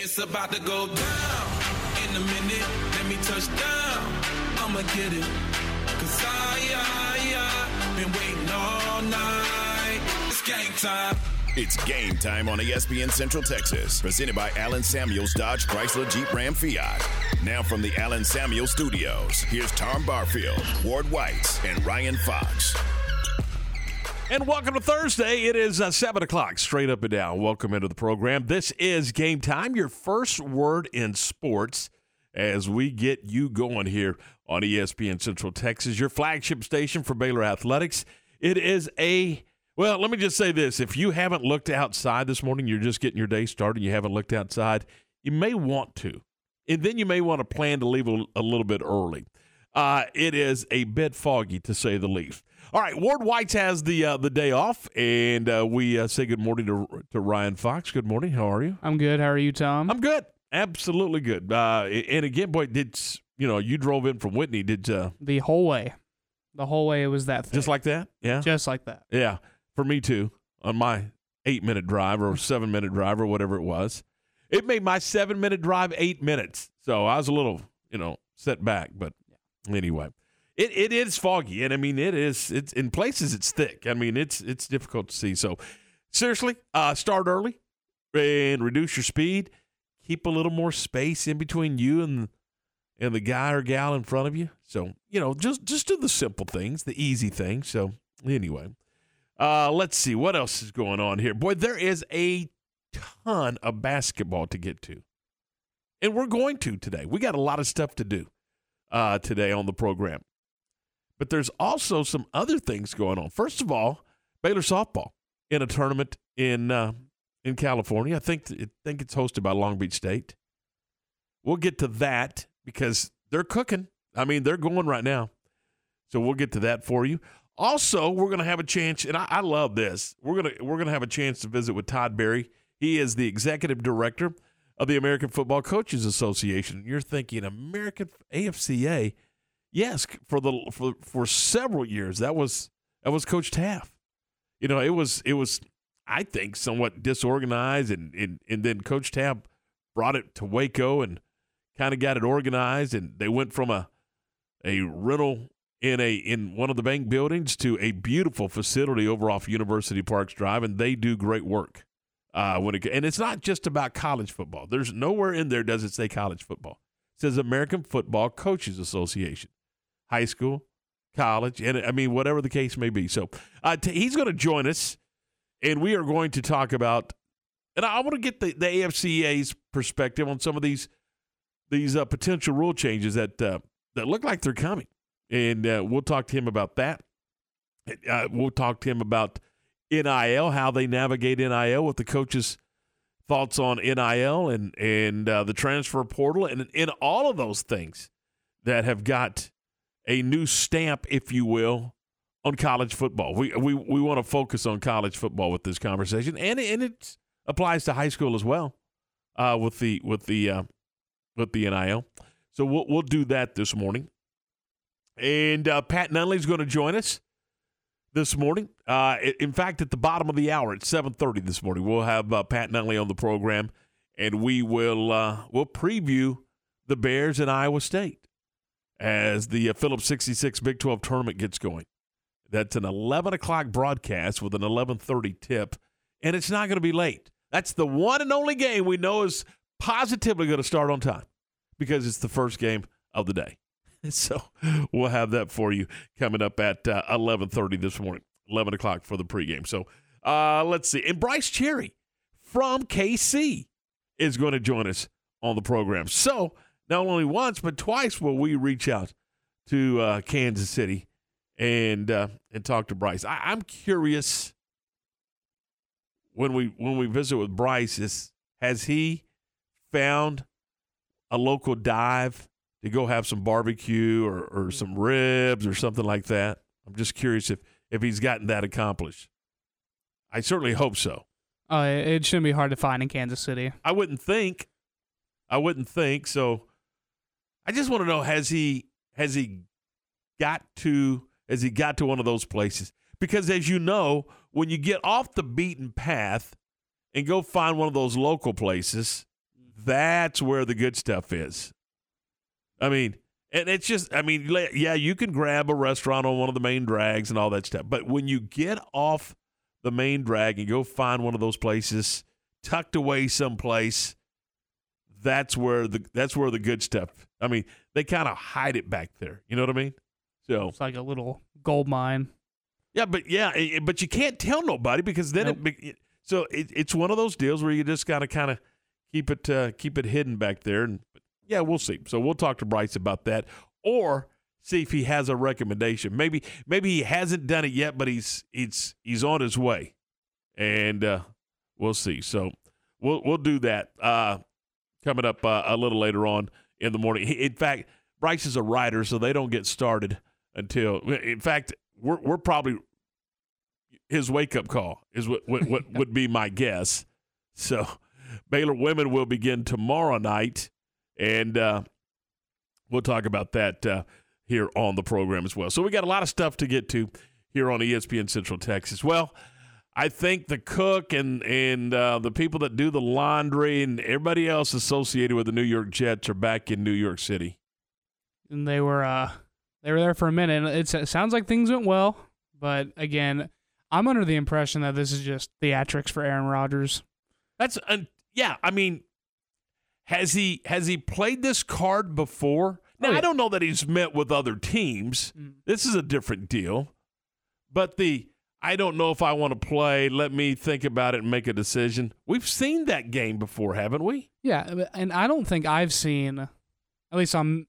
It's about to go down in a minute. Let me touch down. I'ma get it. 'Cause I been waiting all night. It's game time. It's game time on ESPN Central Texas, presented by Allen Samuels Dodge Chrysler Jeep Ram Fiat. Now from the Allen Samuels Studios, here's Tom Barfield, Ward Weitz, and Ryan Fox. And welcome to Thursday. It is 7 o'clock, straight up and down. Welcome into the program. This is Game Time, your first word in sports as we get you going here on ESPN Central Texas, your flagship station for Baylor Athletics. It is a... Well, let me just say this. If you haven't looked outside this morning, you're just getting your day started, you haven't looked outside, you may want to. And then you may want to plan to leave a little bit early. It is a bit foggy, to say the least. All right, Ward Weitz has the day off, and we say good morning to Ryan Fox. Good morning. How are you? I'm good. How are you, Tom? I'm good. Absolutely good. And again, boy, you drove in from Whitney. The whole way. The whole way it was that thing. Just like that? Yeah. Just like that. Yeah. For me, too, on my 8-minute drive or 7-minute drive or whatever it was. It made my 7-minute drive 8 minutes. So I was a little, set back. But anyway, it is foggy. And, I mean, it's in places it's thick. I mean, it's difficult to see. So, seriously, start early and reduce your speed. Keep a little more space in between you and the guy or gal in front of you. So, just do the simple things, the easy things. So, anyway. Let's see. What else is going on here? Boy, there is a ton of basketball to get to. And we're going to today. We got a lot of stuff to do today on the program. But there's also some other things going on. First of all, Baylor softball in a tournament in California. I think it's hosted by Long Beach State. We'll get to that because they're cooking. I mean, they're going right now. So we'll get to that for you. Also, we're going to have a chance, and I love this. We're going to have a chance to visit with Todd Berry. He is the executive director of the American Football Coaches Association. You're thinking American AFCA? Yes, for several years that was Coach Taft. It was I think somewhat disorganized, and then Coach Taft brought it to Waco and kind of got it organized, and they went from a rental in one of the bank buildings to a beautiful facility over off University Parks Drive, and they do great work. And it's not just about college football. There's nowhere in there does it say college football. It says American Football Coaches Association, high school, college, and I mean whatever the case may be. So he's going to join us, and we are going to talk about. And I want to get the AFCA's perspective on some of these potential rule changes that look like they're coming. And we'll talk to him about that. We'll talk to him about NIL, how they navigate NIL, with the coaches' thoughts on NIL and the transfer portal, and all of those things that have got a new stamp, if you will, on college football. We want to focus on college football with this conversation, and it applies to high school as well with the NIL. So we'll do that this morning. And Pat Nunley is going to join us this morning. In fact, at the bottom of the hour at 7:30 this morning, we'll have Pat Nunley on the program, and we will we'll preview the Bears and Iowa State as the Phillips 66 Big 12 tournament gets going. That's an 11 o'clock broadcast with an 11:30 tip, and it's not going to be late. That's the one and only game we know is positively going to start on time because it's the first game of the day. So we'll have that for you coming up at 11:30 this morning, 11 o'clock for the pregame. So let's see. And Bryce Cherry from KC is going to join us on the program. So not only once, but twice will we reach out to Kansas City and talk to Bryce. I'm curious when we visit with Bryce, has he found a local dive to go have some barbecue or some ribs or something like that? I'm just curious if he's gotten that accomplished. I certainly hope so. It shouldn't be hard to find in Kansas City. I wouldn't think. So I just want to know, has he got to one of those places? Because as you know, when you get off the beaten path and go find one of those local places, That's where the good stuff is. I mean, and it's just, I mean, yeah, you can grab a restaurant on one of the main drags and all that stuff. But when you get off the main drag and go find one of those places tucked away someplace, that's where the good stuff. I mean, they kind of hide it back there. You know what I mean? So it's like a little gold mine. Yeah, but you can't tell nobody because then nope. It's one of those deals where you just gotta kind of keep it hidden back there. And yeah, we'll see. So we'll talk to Bryce about that, or see if he has a recommendation. Maybe he hasn't done it yet, but he's on his way, and we'll see. So we'll do that coming up a little later on in the morning. In fact, Bryce is a writer, so they don't get started until. In fact, we're probably his wake up call is what would be my guess. So Baylor women will begin tomorrow night, and we'll talk about that here on the program as well. So we got a lot of stuff to get to here on ESPN Central Texas. Well, I think the cook and the people that do the laundry and everybody else associated with the New York Jets are back in New York City. And they were there for a minute. It sounds like things went well, but again, I'm under the impression that this is just theatrics for Aaron Rodgers. Yeah, I mean, has he played this card before? Now, I don't know that he's met with other teams. Mm. This is a different deal. But I don't know if I want to play. Let me think about it and make a decision. We've seen that game before, haven't we? Yeah, and I don't think I've seen, at least on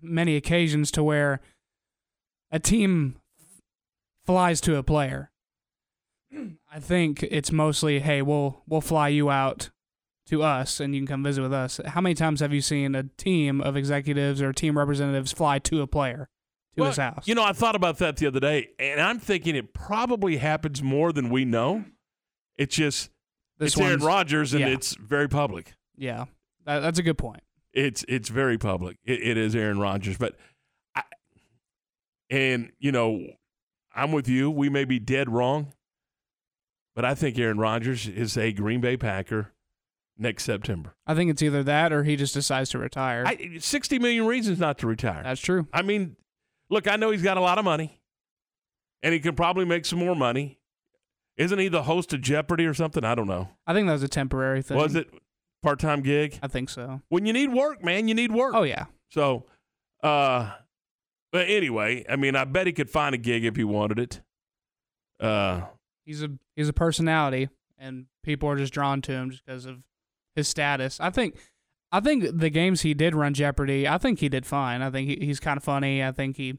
many occasions, to where a team flies to a player. I think it's mostly, hey, we'll fly you out to us and you can come visit with us. How many times have you seen a team of executives or team representatives fly to a player to his house? You know, I thought about that the other day, and I'm thinking it probably happens more than we know. It's just it's Aaron Rodgers, and it's very public. Yeah, that's a good point. It's very public. It is Aaron Rodgers. But, you know, I'm with you. We may be dead wrong, but I think Aaron Rodgers is a Green Bay Packer next September. I think it's either that or he just decides to retire. 60 million reasons not to retire. That's true. I mean, look, I know he's got a lot of money, and he can probably make some more money. Isn't he the host of Jeopardy or something? I don't know. I think that was a temporary thing. Was it? Part-time gig? I think so. When you need work, man, you need work. Oh, yeah. So, but anyway, I mean, I bet he could find a gig if he wanted it. He's a personality, and people are just drawn to him just because of his status. I think the games he did run Jeopardy, I think he did fine. I think he's kind of funny. I think he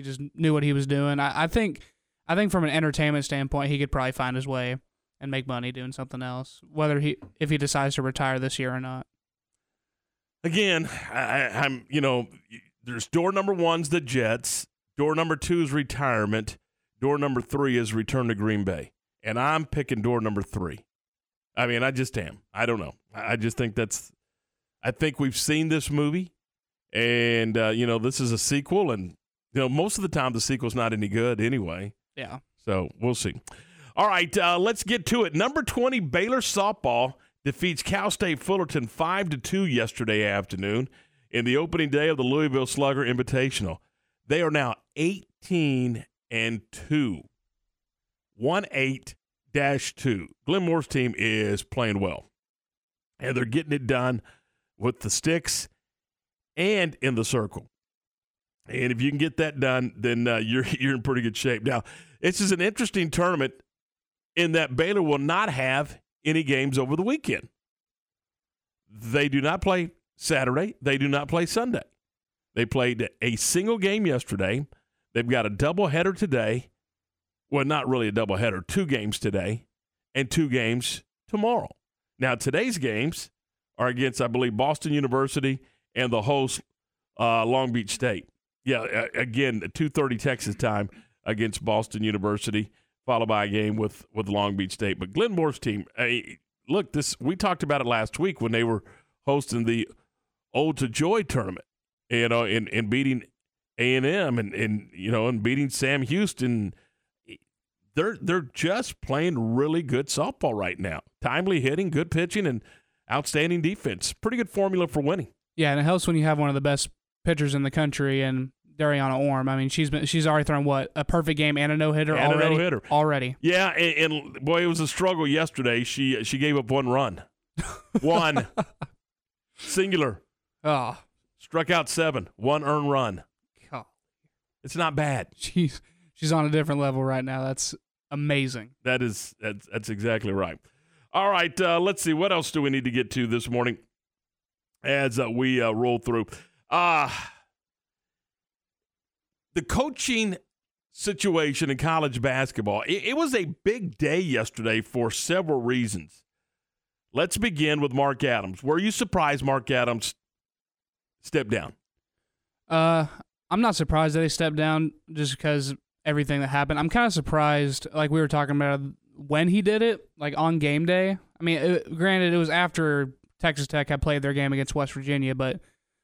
just knew what he was doing. I think from an entertainment standpoint, he could probably find his way and make money doing something else, whether if he decides to retire this year or not. Again, I'm you know, there's door number one's the Jets, door number two is retirement, door number three is return to Green Bay, and I'm picking door number three. I mean, I just am. I don't know. I just think I think we've seen this movie, and you know, this is a sequel, and you know, most of the time the sequel's not any good anyway. Yeah. So we'll see. All right, let's get to it. Number 20, Baylor softball defeats Cal State Fullerton 5-2 yesterday afternoon in the opening day of the Louisville Slugger Invitational. They are now 18-2. 1-8-2. Glenn Moore's team is playing well, and they're getting it done with the sticks and in the circle. And if you can get that done, then you're in pretty good shape. Now, this is an interesting tournament, in that Baylor will not have any games over the weekend. They do not play Saturday. They do not play Sunday. They played a single game yesterday. They've got a doubleheader today. Well, not really a doubleheader. 2 games today and 2 games tomorrow. Now, today's games are against, I believe, Boston University and the host Long Beach State. Yeah, again, 2:30 Texas time against Boston University, followed by a game with Long Beach State. But Glenn Moore's team, hey, look, this we talked about it last week when they were hosting the Old to Joy tournament, you know, and beating A&M and you know, and beating Sam Houston. They're just playing really good softball right now. Timely hitting, good pitching, and outstanding defense. Pretty good formula for winning. Yeah, and it helps when you have one of the best pitchers in the country and Dariana Orme. I mean, she's already thrown, what, a perfect game and a no-hitter and already? Already. Yeah, and boy, it was a struggle yesterday. She gave up one run. One. Singular. Oh. Struck out 7. One earned run. God. It's not bad. She's on a different level right now. That's amazing. That's exactly right. All right, let's see. What else do we need to get to this morning as we roll through? The coaching situation in college basketball, it was a big day yesterday for several reasons. Let's begin with Mark Adams. Were you surprised Mark Adams stepped down? I'm not surprised that he stepped down just because everything that happened. I'm kind of surprised, like we were talking about, when he did it, like on game day. I mean, granted, it was after Texas Tech had played their game against West Virginia, but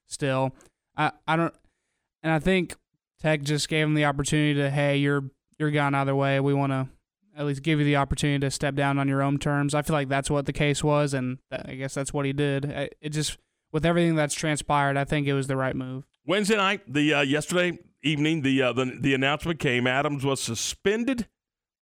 still, I don't – and I think – Tech just gave him the opportunity to, hey, you're gone either way. We want to at least give you the opportunity to step down on your own terms. I feel like that's what the case was, and I guess that's what he did. It just, with everything that's transpired, I think it was the right move. Wednesday night, yesterday evening, the announcement came. Adams was suspended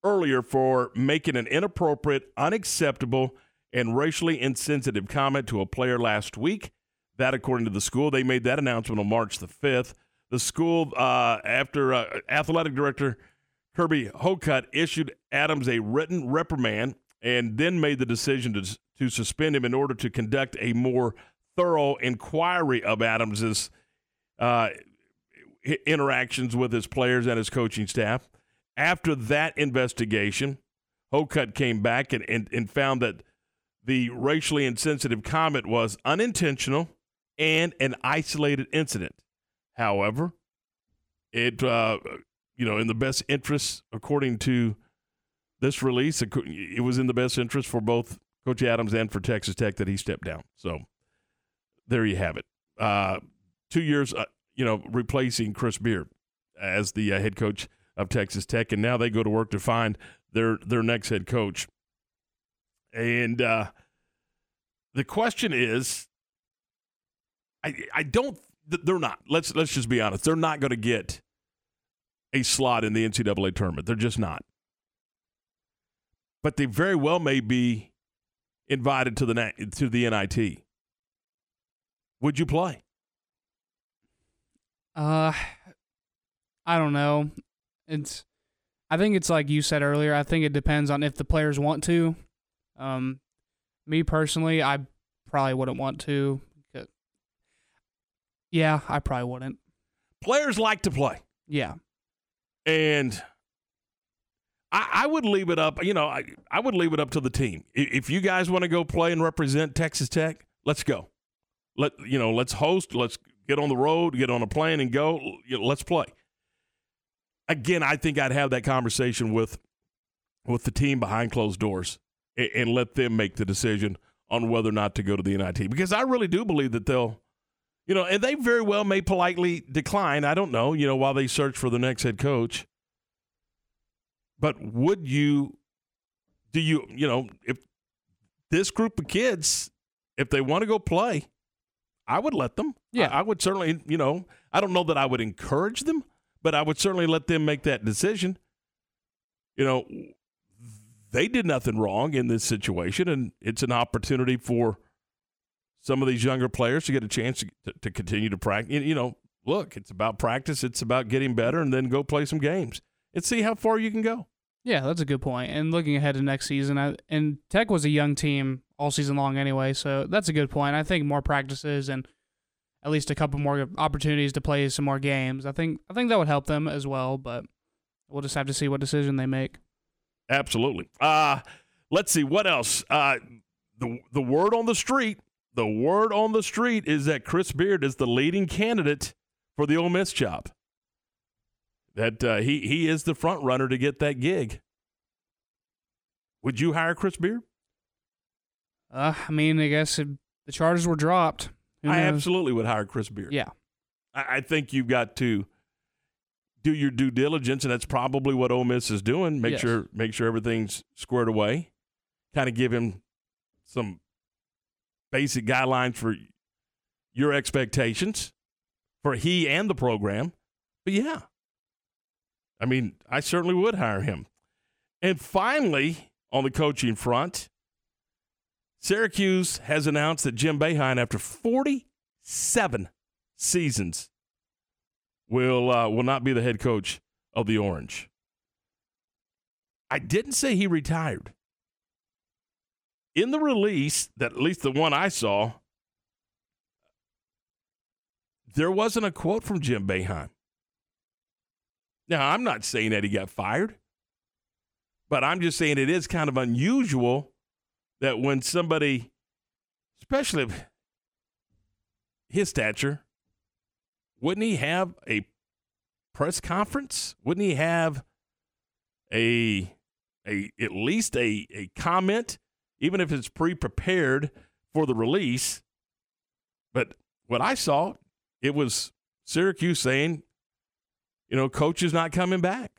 earlier for making an inappropriate, unacceptable, and racially insensitive comment to a player last week. That, according to the school, they made that announcement on March the 5th. The school, after athletic director Kirby Hocutt issued Adams a written reprimand and then made the decision to suspend him in order to conduct a more thorough inquiry of Adams' interactions with his players and his coaching staff. After that investigation, Hocutt came back and found that the racially insensitive comment was unintentional and an isolated incident. However, it, in the best interest, according to this release, it was in the best interest for both Coach Adams and for Texas Tech that he stepped down. So there you have it. 2 years, replacing Chris Beard as the head coach of Texas Tech, and now they go to work to find their next head coach. And the question is, I don't think they're not. Let's just be honest. They're not going to get a slot in the NCAA tournament. They're just not. But they very well may be invited to the NIT. Would you play? I don't know. I think it's like you said earlier. I think it depends on if the players want to. Me personally, I probably wouldn't want to. Yeah, I probably wouldn't. Players like to play. Yeah. And I would leave it up, I would leave it up to the team. If you guys want to go play and represent Texas Tech, let's go. Let's host, let's get on the road, get on a plane and go. Let's play. Again, I think I'd have that conversation with the team behind closed doors and let them make the decision on whether or not to go to the NIT, because I really do believe that they'll and they very well may politely decline. I don't know, while they search for the next head coach. But if this group of kids, if they want to go play, I would let them. Yeah. I would certainly, I don't know that I would encourage them, but I would certainly let them make that decision. They did nothing wrong in this situation, and it's an opportunity for some of these younger players to get a chance to continue to practice. Look, it's about practice. It's about getting better and then go play some games and see how far you can go. Yeah, that's a good point. And looking ahead to next season, and Tech was a young team all season long anyway, so that's a good point. I think more practices and at least a couple more opportunities to play some more games, I think that would help them as well, but we'll just have to see what decision they make. Absolutely. Let's see, what else? The word on the street. The word on the street is that Chris Beard is the leading candidate for the Ole Miss job. That he is the front runner to get that gig. Would you hire Chris Beard? I guess if the charges were dropped, I absolutely would hire Chris Beard. Yeah, I think you've got to do your due diligence, and that's probably what Ole Miss is doing. Make sure everything's squared away. Kind of give him some basic guidelines for your expectations for he and the program. But, yeah, I mean, I certainly would hire him. And finally, on the coaching front, Syracuse has announced that Jim Boeheim, after 47 seasons, will not be the head coach of the Orange. I didn't say he retired. In the release, that at least the one I saw, there wasn't a quote from Jim Boeheim. Now, I'm not saying that he got fired, but I'm just saying it is kind of unusual that when somebody, especially his stature, wouldn't he have a press conference? Wouldn't he have at least a comment, even if it's pre-prepared for the release? But what I saw, it was Syracuse saying, you know, coach is not coming back.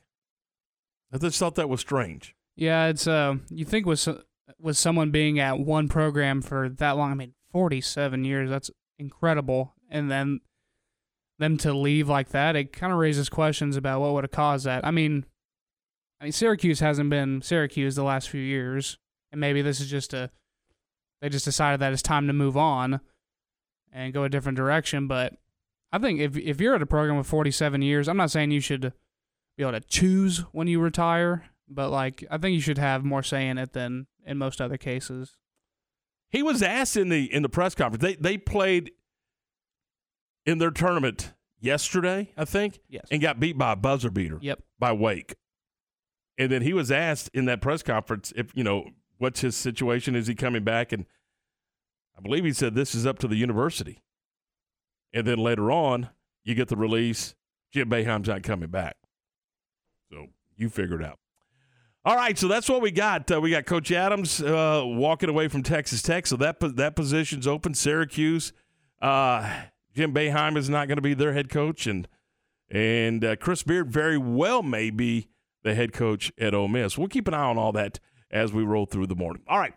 I just thought that was strange. Yeah, it's you think with someone being at one program for that long, I mean, 47 years, that's incredible. And then them to leave like that, it kind of raises questions about what would have caused that. I mean, Syracuse hasn't been Syracuse the last few years, and maybe this is just they just decided that it's time to move on and go a different direction. But I think if you're at a program with 47 years, I'm not saying you should be able to choose when you retire, but like I think you should have more say in it than in most other cases. He was asked in the press conference. They played in their tournament yesterday, I think, yes, and got beat by a buzzer beater, yep, by Wake. And then he was asked in that press conference if, you know, what's his situation? Is he coming back? And I believe he said this is up to the university. And then later on, you get the release, Jim Boeheim's not coming back. So you figure it out. All right, so that's what we got. We got Coach Adams walking away from Texas Tech, so that position's open. Syracuse, Jim Boeheim is not going to be their head coach, and Chris Beard very well may be the head coach at Ole Miss. We'll keep an eye on all that as we roll through the morning. All right,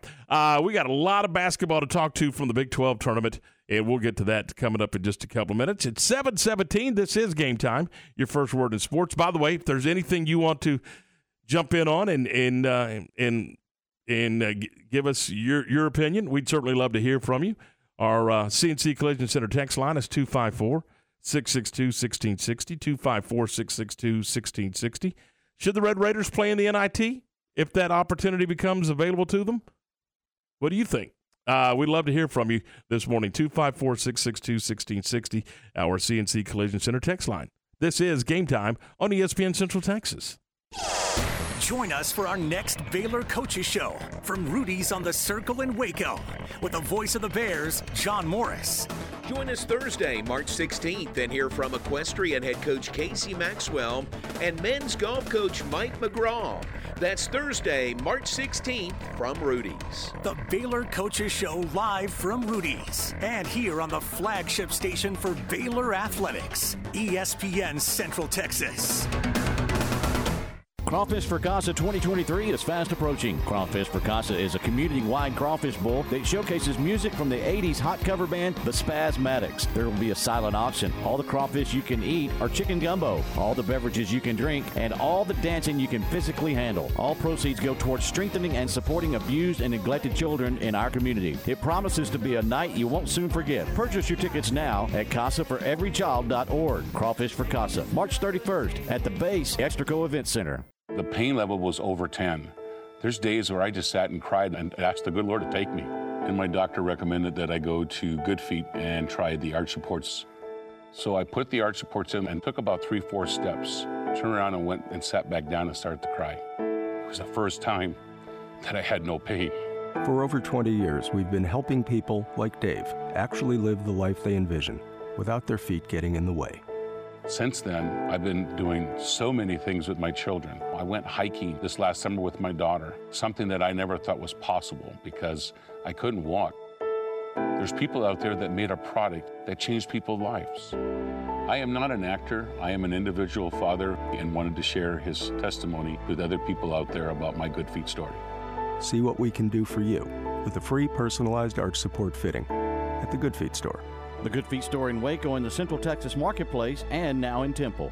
we got a lot of basketball to talk to from the Big 12 tournament, and we'll get to that coming up in just a couple of minutes. It's 7:17. This is Game Time, your first word in sports. By the way, if there's anything you want to jump in on and give us your opinion, we'd certainly love to hear from you. Our CNC Collision Center text line is 254-662-1660, 254-662-1660. Should the Red Raiders play in the NIT if that opportunity becomes available to them? What do you think? We'd love to hear from you this morning. 254-662-1660, our CNC Collision Center text line. This is Game Time on ESPN Central Texas. Join us for our next Baylor Coaches Show from Rudy's on the Circle in Waco with the voice of the Bears, John Morris. Join us Thursday, March 16th, and hear from equestrian head coach Casey Maxwell and men's golf coach Mike McGraw. That's Thursday, March 16th from Rudy's. The Baylor Coaches Show live from Rudy's and here on the flagship station for Baylor Athletics, ESPN Central Texas. Crawfish for Casa 2023 is fast approaching. Crawfish for Casa is a community-wide crawfish bowl that showcases music from the 80s hot cover band, the Spasmatics. There will be a silent auction. All the crawfish you can eat are chicken gumbo, all the beverages you can drink, and all the dancing you can physically handle. All proceeds go towards strengthening and supporting abused and neglected children in our community. It promises to be a night you won't soon forget. Purchase your tickets now at CasaForEveryChild.org. Crawfish for Casa, March 31st at the Base Extraco Event Center. The pain level was over 10. There's days where I just sat and cried and asked the good Lord to take me. And my doctor recommended that I go to Good Feet and try the arch supports. So I put the arch supports in and took about 3-4 steps, turned around and went and sat back down and started to cry. It was the first time that I had no pain. For over 20 years, we've been helping people like Dave actually live the life they envision without their feet getting in the way. Since then, I've been doing so many things with my children. I went hiking this last summer with my daughter, something that I never thought was possible because I couldn't walk. There's people out there that made a product that changed people's lives. I am not an actor. I am an individual father and wanted to share his testimony with other people out there about my Good Feet story. See what we can do for you. with a free personalized arch support fitting at the Good Feet store. The Good Feet store in Waco, in the Central Texas Marketplace, and now in Temple.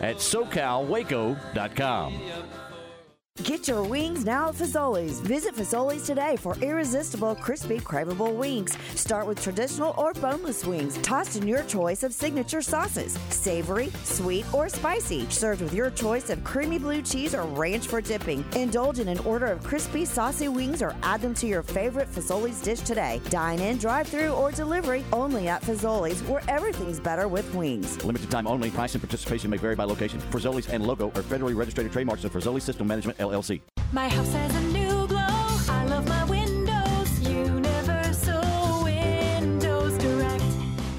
at SoCalWaco.com. Get your wings now at Fazoli's. Visit Fazoli's today for irresistible, crispy, craveable wings. Start with traditional or boneless wings, tossed in your choice of signature sauces, savory, sweet, or spicy. Served with your choice of creamy blue cheese or ranch for dipping. Indulge in an order of crispy, saucy wings or add them to your favorite Fazoli's dish today. Dine in, drive through, or delivery only at Fazoli's, where everything's better with wings. Limited time only. Price and participation may vary by location. Fazoli's and logo are federally registered trademarks of Fazoli System Management, LLC. My house has a new glow. I love my windows. Universal Windows Direct.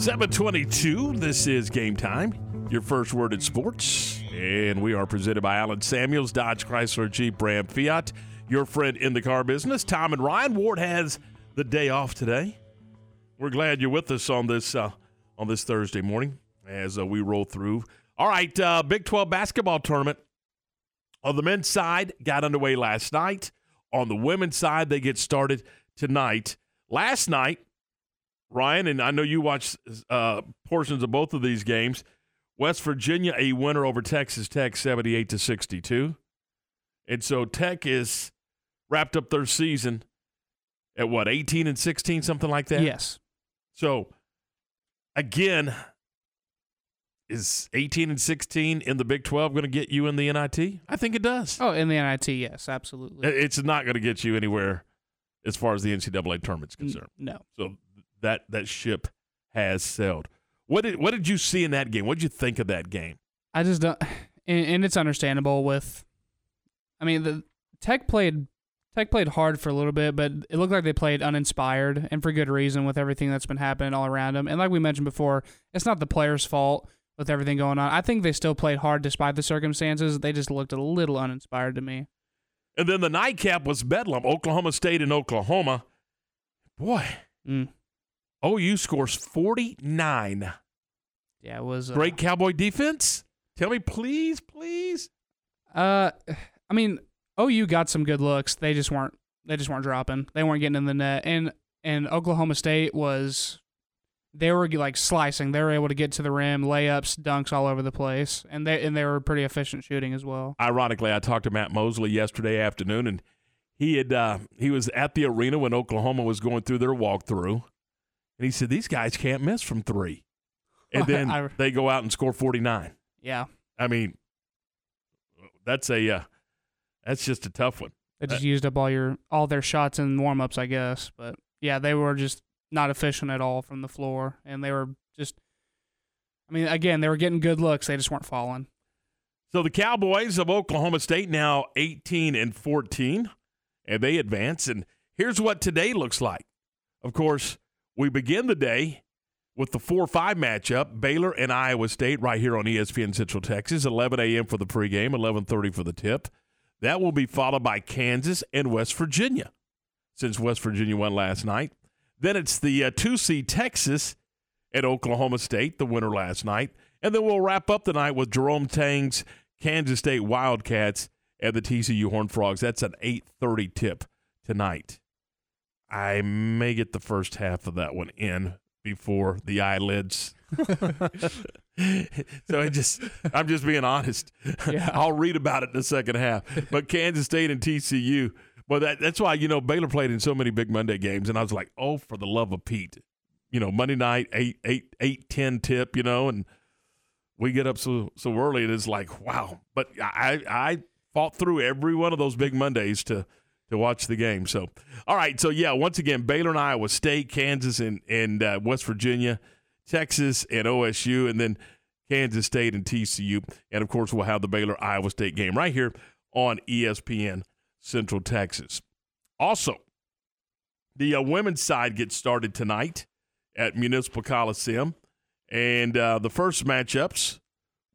.22, this is Game Time, your first word in sports, and we are presented by Allen Samuels, Dodge Chrysler Jeep Ram Fiat, your friend in the car business. Tom and Ryan Ward has the day off today. We're glad you're with us on this Thursday morning as we roll through. All right, Big 12 basketball tournament on the men's side got underway last night. On the women's side, they get started tonight. Last night, Ryan, and I know you watched portions of both of these games. West Virginia, a winner over Texas Tech, 78-62. And so Tech is wrapped up their season at, 18-16, something like that? Yes. So, again, is 18-16 in the Big 12 going to get you in the NIT? I think it does. Oh, in the NIT, yes, absolutely. It's not going to get you anywhere as far as the NCAA tournament's concerned. No. So, that ship has sailed. What did you see in that game? What did you think of that game? I just don't, and it's understandable with, I mean, the Tech played hard for a little bit, but it looked like they played uninspired and for good reason with everything that's been happening all around them. And like we mentioned before, it's not the players' fault with everything going on. I think they still played hard despite the circumstances. They just looked a little uninspired to me. And then the nightcap was bedlam. Oklahoma State and Oklahoma. Boy. OU scores 49. Yeah, it was great Cowboy defense. Tell me, please. I mean, OU got some good looks. They just weren't dropping. They weren't getting in the net. And Oklahoma State was, they were like slicing. They were able to get to the rim, layups, dunks all over the place, and they were pretty efficient shooting as well. Ironically, I talked to Matt Mosley yesterday afternoon, and he was at the arena when Oklahoma was going through their walkthrough. And he said, these guys can't miss from three. And then they go out and score 49. Yeah. I mean, that's just a tough one. They just used up all their shots in warm-ups, I guess. But, yeah, they were just not efficient at all from the floor. And they were just – I mean, again, they were getting good looks. They just weren't falling. So the Cowboys of Oklahoma State now 18-14, and they advance. And here's what today looks like. Of course – we begin the day with the 4-5 matchup, Baylor and Iowa State, right here on ESPN Central Texas, 11 a.m. for the pregame, 11:30 for the tip. That will be followed by Kansas and West Virginia, since West Virginia won last night. Then it's the 2-seed Texas at Oklahoma State, the winner last night. And then we'll wrap up the night with Jerome Tang's Kansas State Wildcats at the TCU Horned Frogs. That's an 8:30 tip tonight. I may get the first half of that one in before the eyelids. So I'm just being honest. Yeah. I'll read about it in the second half. But Kansas State and TCU, well, that's why, you know, Baylor played in so many Big Monday games, and I was like, oh, for the love of Pete. You know, Monday night, 8:10 tip, you know, and we get up so early, and it's like, wow. But I fought through every one of those Big Mondays to watch the game. So, all right. So, yeah, once again, Baylor and Iowa State, Kansas and West Virginia, Texas and OSU, and then Kansas State and TCU. And, of course, we'll have the Baylor-Iowa State game right here on ESPN Central Texas. Also, the women's side gets started tonight at Municipal Coliseum. And the first matchups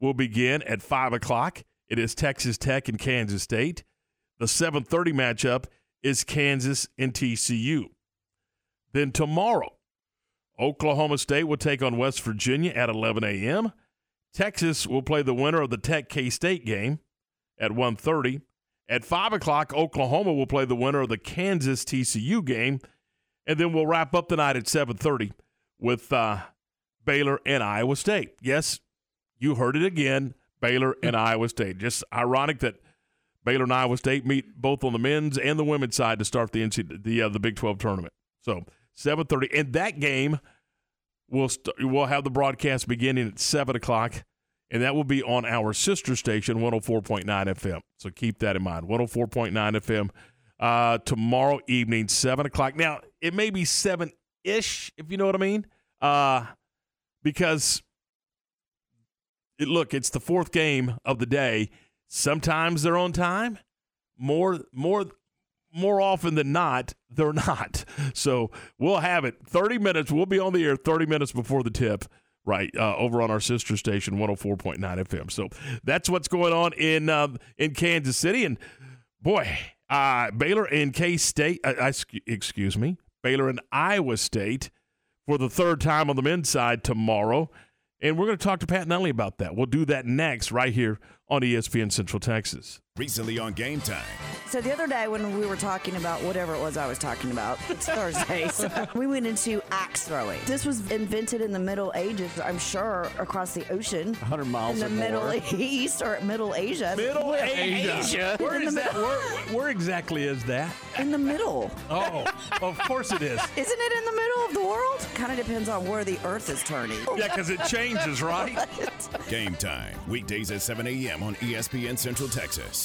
will begin at 5 o'clock. It is Texas Tech and Kansas State. The 7:30 matchup is Kansas and TCU. Then tomorrow, Oklahoma State will take on West Virginia at 11 a.m. Texas will play the winner of the Tech-K-State game at 1:30. At 5 o'clock, Oklahoma will play the winner of the Kansas-TCU game. And then we'll wrap up the night at 7:30 with Baylor and Iowa State. Yes, you heard it again, Baylor and Iowa State. Just ironic that Baylor and Iowa State meet both on the men's and the women's side to start the Big 12 tournament. So 7:30. And that game, we'll have the broadcast beginning at 7 o'clock, and that will be on our sister station, 104.9 FM. So keep that in mind, 104.9 FM tomorrow evening, 7 o'clock. Now, it may be 7-ish, if you know what I mean, because, it's the fourth game of the day. Sometimes they're on time. More often than not, they're not. So we'll have it 30 minutes. We'll be on the air 30 minutes before the tip, right, over on our sister station, 104.9 FM. So that's what's going on in Kansas City. And, boy, Baylor and K-State Baylor and Iowa State for the third time on the men's side tomorrow. And we're going to talk to Pat Nunley about that. We'll do that next right here on ESPN Central Texas. Recently on Game Time. So the other day when we were talking about whatever it was I was talking about, it's Thursday, so we went into axe throwing. This was invented in the Middle Ages, I'm sure, across the ocean. 100 miles or more. In the Middle East or Middle Asia. Middle Asia. Where is that? Where exactly is that? In the middle. Oh, of course it is. Isn't it in the middle of the world? Kind of depends on where the earth is turning. Yeah, because it changes, right? Game Time, weekdays at 7 a.m. on ESPN Central Texas.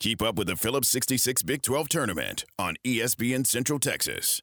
Keep up with the Phillips 66 Big 12 Tournament on ESPN Central Texas.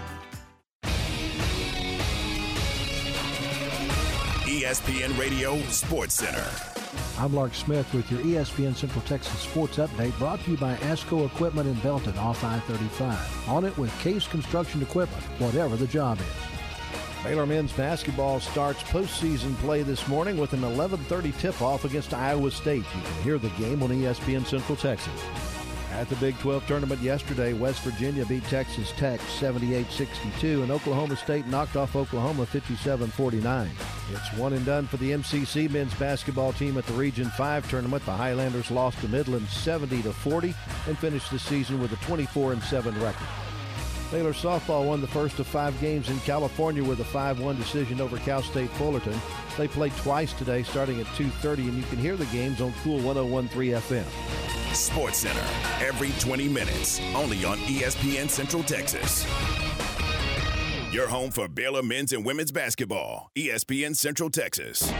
ESPN Radio Sports Center. I'm Lark Smith with your ESPN Central Texas Sports Update, brought to you by ASCO Equipment in Belton off I-35. On it with Case Construction Equipment, whatever the job is. Baylor men's basketball starts postseason play this morning with an 11:30 tip-off against Iowa State. You can hear the game on ESPN Central Texas. At the Big 12 tournament yesterday, West Virginia beat Texas Tech 78-62, and Oklahoma State knocked off Oklahoma 57-49. It's one and done for the MCC men's basketball team at the Region 5 tournament. The Highlanders lost to Midland 70-40 and finished the season with a 24-7 record. Baylor softball won the first of five games in California with a 5-1 decision over Cal State Fullerton. They played twice today, starting at 2:30, and you can hear the games on Cool 101.3 FM. Sports Center, every 20 minutes, only on ESPN Central Texas. Your home for Baylor men's and women's basketball, ESPN Central Texas.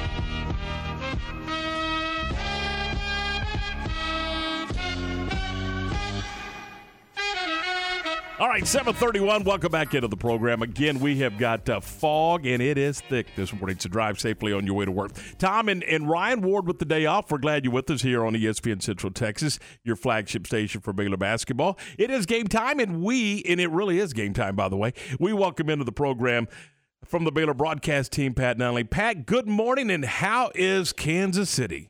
All right, 7:31, welcome back into the program. Again, we have got fog, and it is thick this morning, so drive safely on your way to work. Tom and Ryan Ward with the day off. We're glad you're with us here on ESPN Central Texas, your flagship station for Baylor basketball. It is game time, and it really is game time, by the way. We welcome into the program from the Baylor broadcast team, Pat Nunley. Pat, good morning, and how is Kansas City?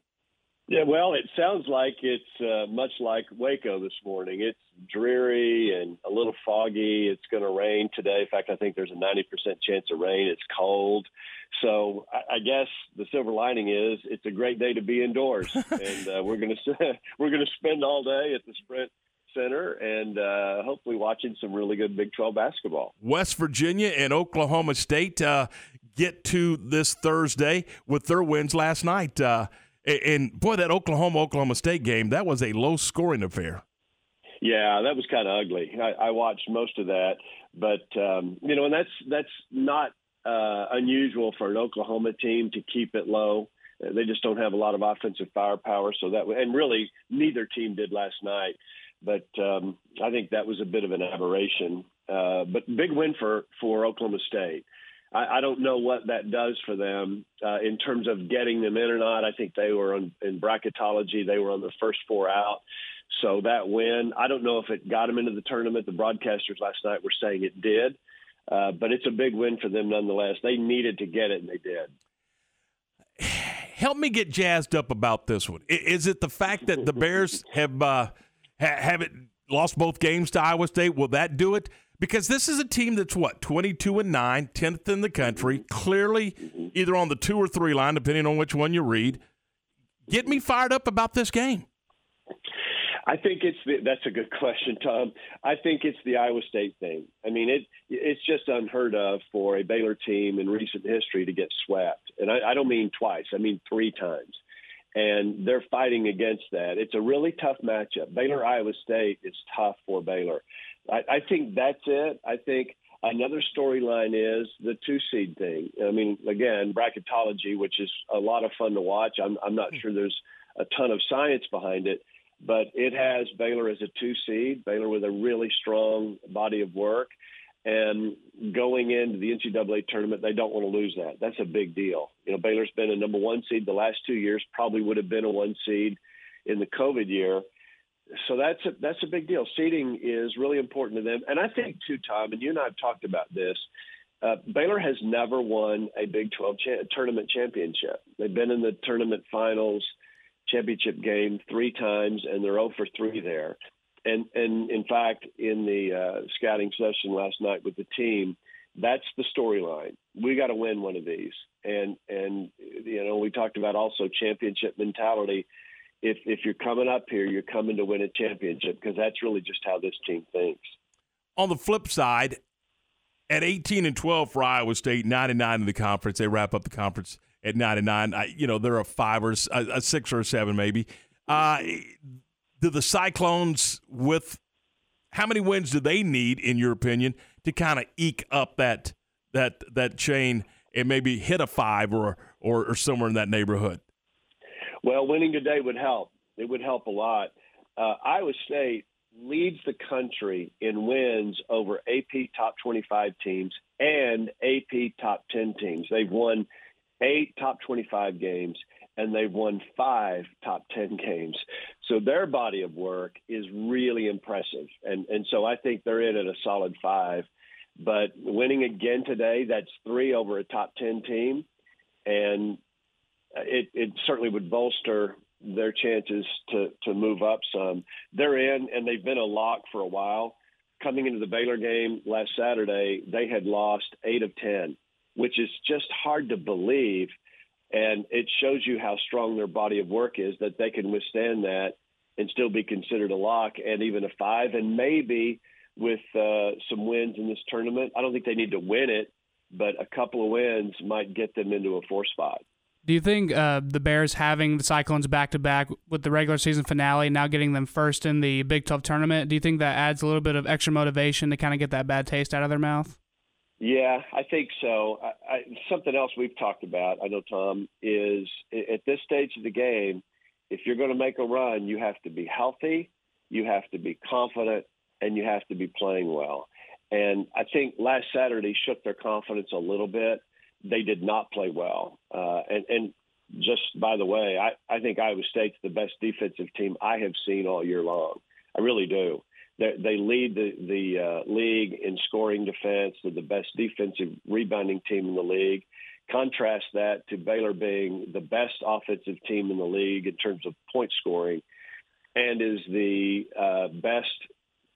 Yeah, well, it sounds like it's much like Waco this morning. It's dreary and a little foggy. It's going to rain today. In fact, I think there's a 90% chance of rain. It's cold. So I guess the silver lining is it's a great day to be indoors. And we're going to spend all day at the Sprint Center and hopefully watching some really good Big 12 basketball. West Virginia and Oklahoma State get to this Thursday with their wins last night. And, boy, that Oklahoma State game, that was a low-scoring affair. Yeah, that was kind of ugly. I watched most of that. But, and that's not unusual for an Oklahoma team to keep it low. They just don't have a lot of offensive firepower. And really, neither team did last night. But I think that was a bit of an aberration. But big win for Oklahoma State. I don't know what that does for them in terms of getting them in or not. I think they were in bracketology. They were on the first four out. So that win, I don't know if it got them into the tournament. The broadcasters last night were saying it did. But it's a big win for them nonetheless. They needed to get it, and they did. Help me get jazzed up about this one. Is it the fact that the Bears have lost both games to Iowa State? Will that do it? Because this is a team that's, 22-9, 10th in the country, clearly either on the 2 or 3 line, depending on which one you read. Get me fired up about this game. I think that's a good question, Tom. I think it's the Iowa State thing. I mean, it's just unheard of for a Baylor team in recent history to get swept. And I don't mean twice. I mean 3 times. And they're fighting against that. It's a really tough matchup. Baylor-Iowa State is tough for Baylor. I think that's it. I think another storyline is the 2-seed thing. I mean, again, bracketology, which is a lot of fun to watch. I'm not sure there's a ton of science behind it, but it has Baylor as a 2-seed, Baylor with a really strong body of work. And going into the NCAA tournament, they don't want to lose that. That's a big deal. You know, Baylor's been a number 1 seed the last 2 years, probably would have been a 1 seed in the COVID year. So that's a big deal. Seeding is really important to them. And I think, too, Tom, and you and I have talked about this, Baylor has never won a Big 12 tournament championship. They've been in the tournament finals championship game three times, and they're 0 for 3 there. And in fact, in the scouting session last night with the team, that's the storyline. We got to win one of these. And you know, we talked about also championship mentality. If you're coming up here, you're coming to win a championship, because that's really just how this team thinks. On the flip side, at 18-12 for Iowa State, 9-9 in the conference. They wrap up the conference at 9-9. You know, they're a 5 or a 6 or a 7 maybe. Do the Cyclones, with how many wins do they need, in your opinion, to kind of eke up that chain and maybe hit a 5 or somewhere in that neighborhood? Well, winning today would help. It would help a lot. Iowa State leads the country in wins over AP top 25 teams and AP top 10 teams. They've won 8 top 25 games, and they've won 5 top 10 games. So their body of work is really impressive. And so I think they're in at a solid 5. But winning again today, that's 3 over a top 10 team. And it certainly would bolster their chances to move up some. They're in, and they've been a lock for a while. Coming into the Baylor game last Saturday, they had lost 8 of 10, which is just hard to believe. And it shows you how strong their body of work is, that they can withstand that and still be considered a lock and even a 5. And maybe with some wins in this tournament, I don't think they need to win it, but a couple of wins might get them into a 4 spot. Do you think the Bears having the Cyclones back-to-back with the regular season finale, now getting them first in the Big 12 tournament, do you think that adds a little bit of extra motivation to kind of get that bad taste out of their mouth? Yeah, I think so. Something else we've talked about, I know, Tom, is at this stage of the game, if you're going to make a run, you have to be healthy, you have to be confident, and you have to be playing well. And I think last Saturday shook their confidence a little bit. They did not play well. And just by the way, I think Iowa State's the best defensive team I have seen all year long. I really do. They lead the league in scoring defense. They're the best defensive rebounding team in the league. Contrast that to Baylor being the best offensive team in the league in terms of point scoring, and is the best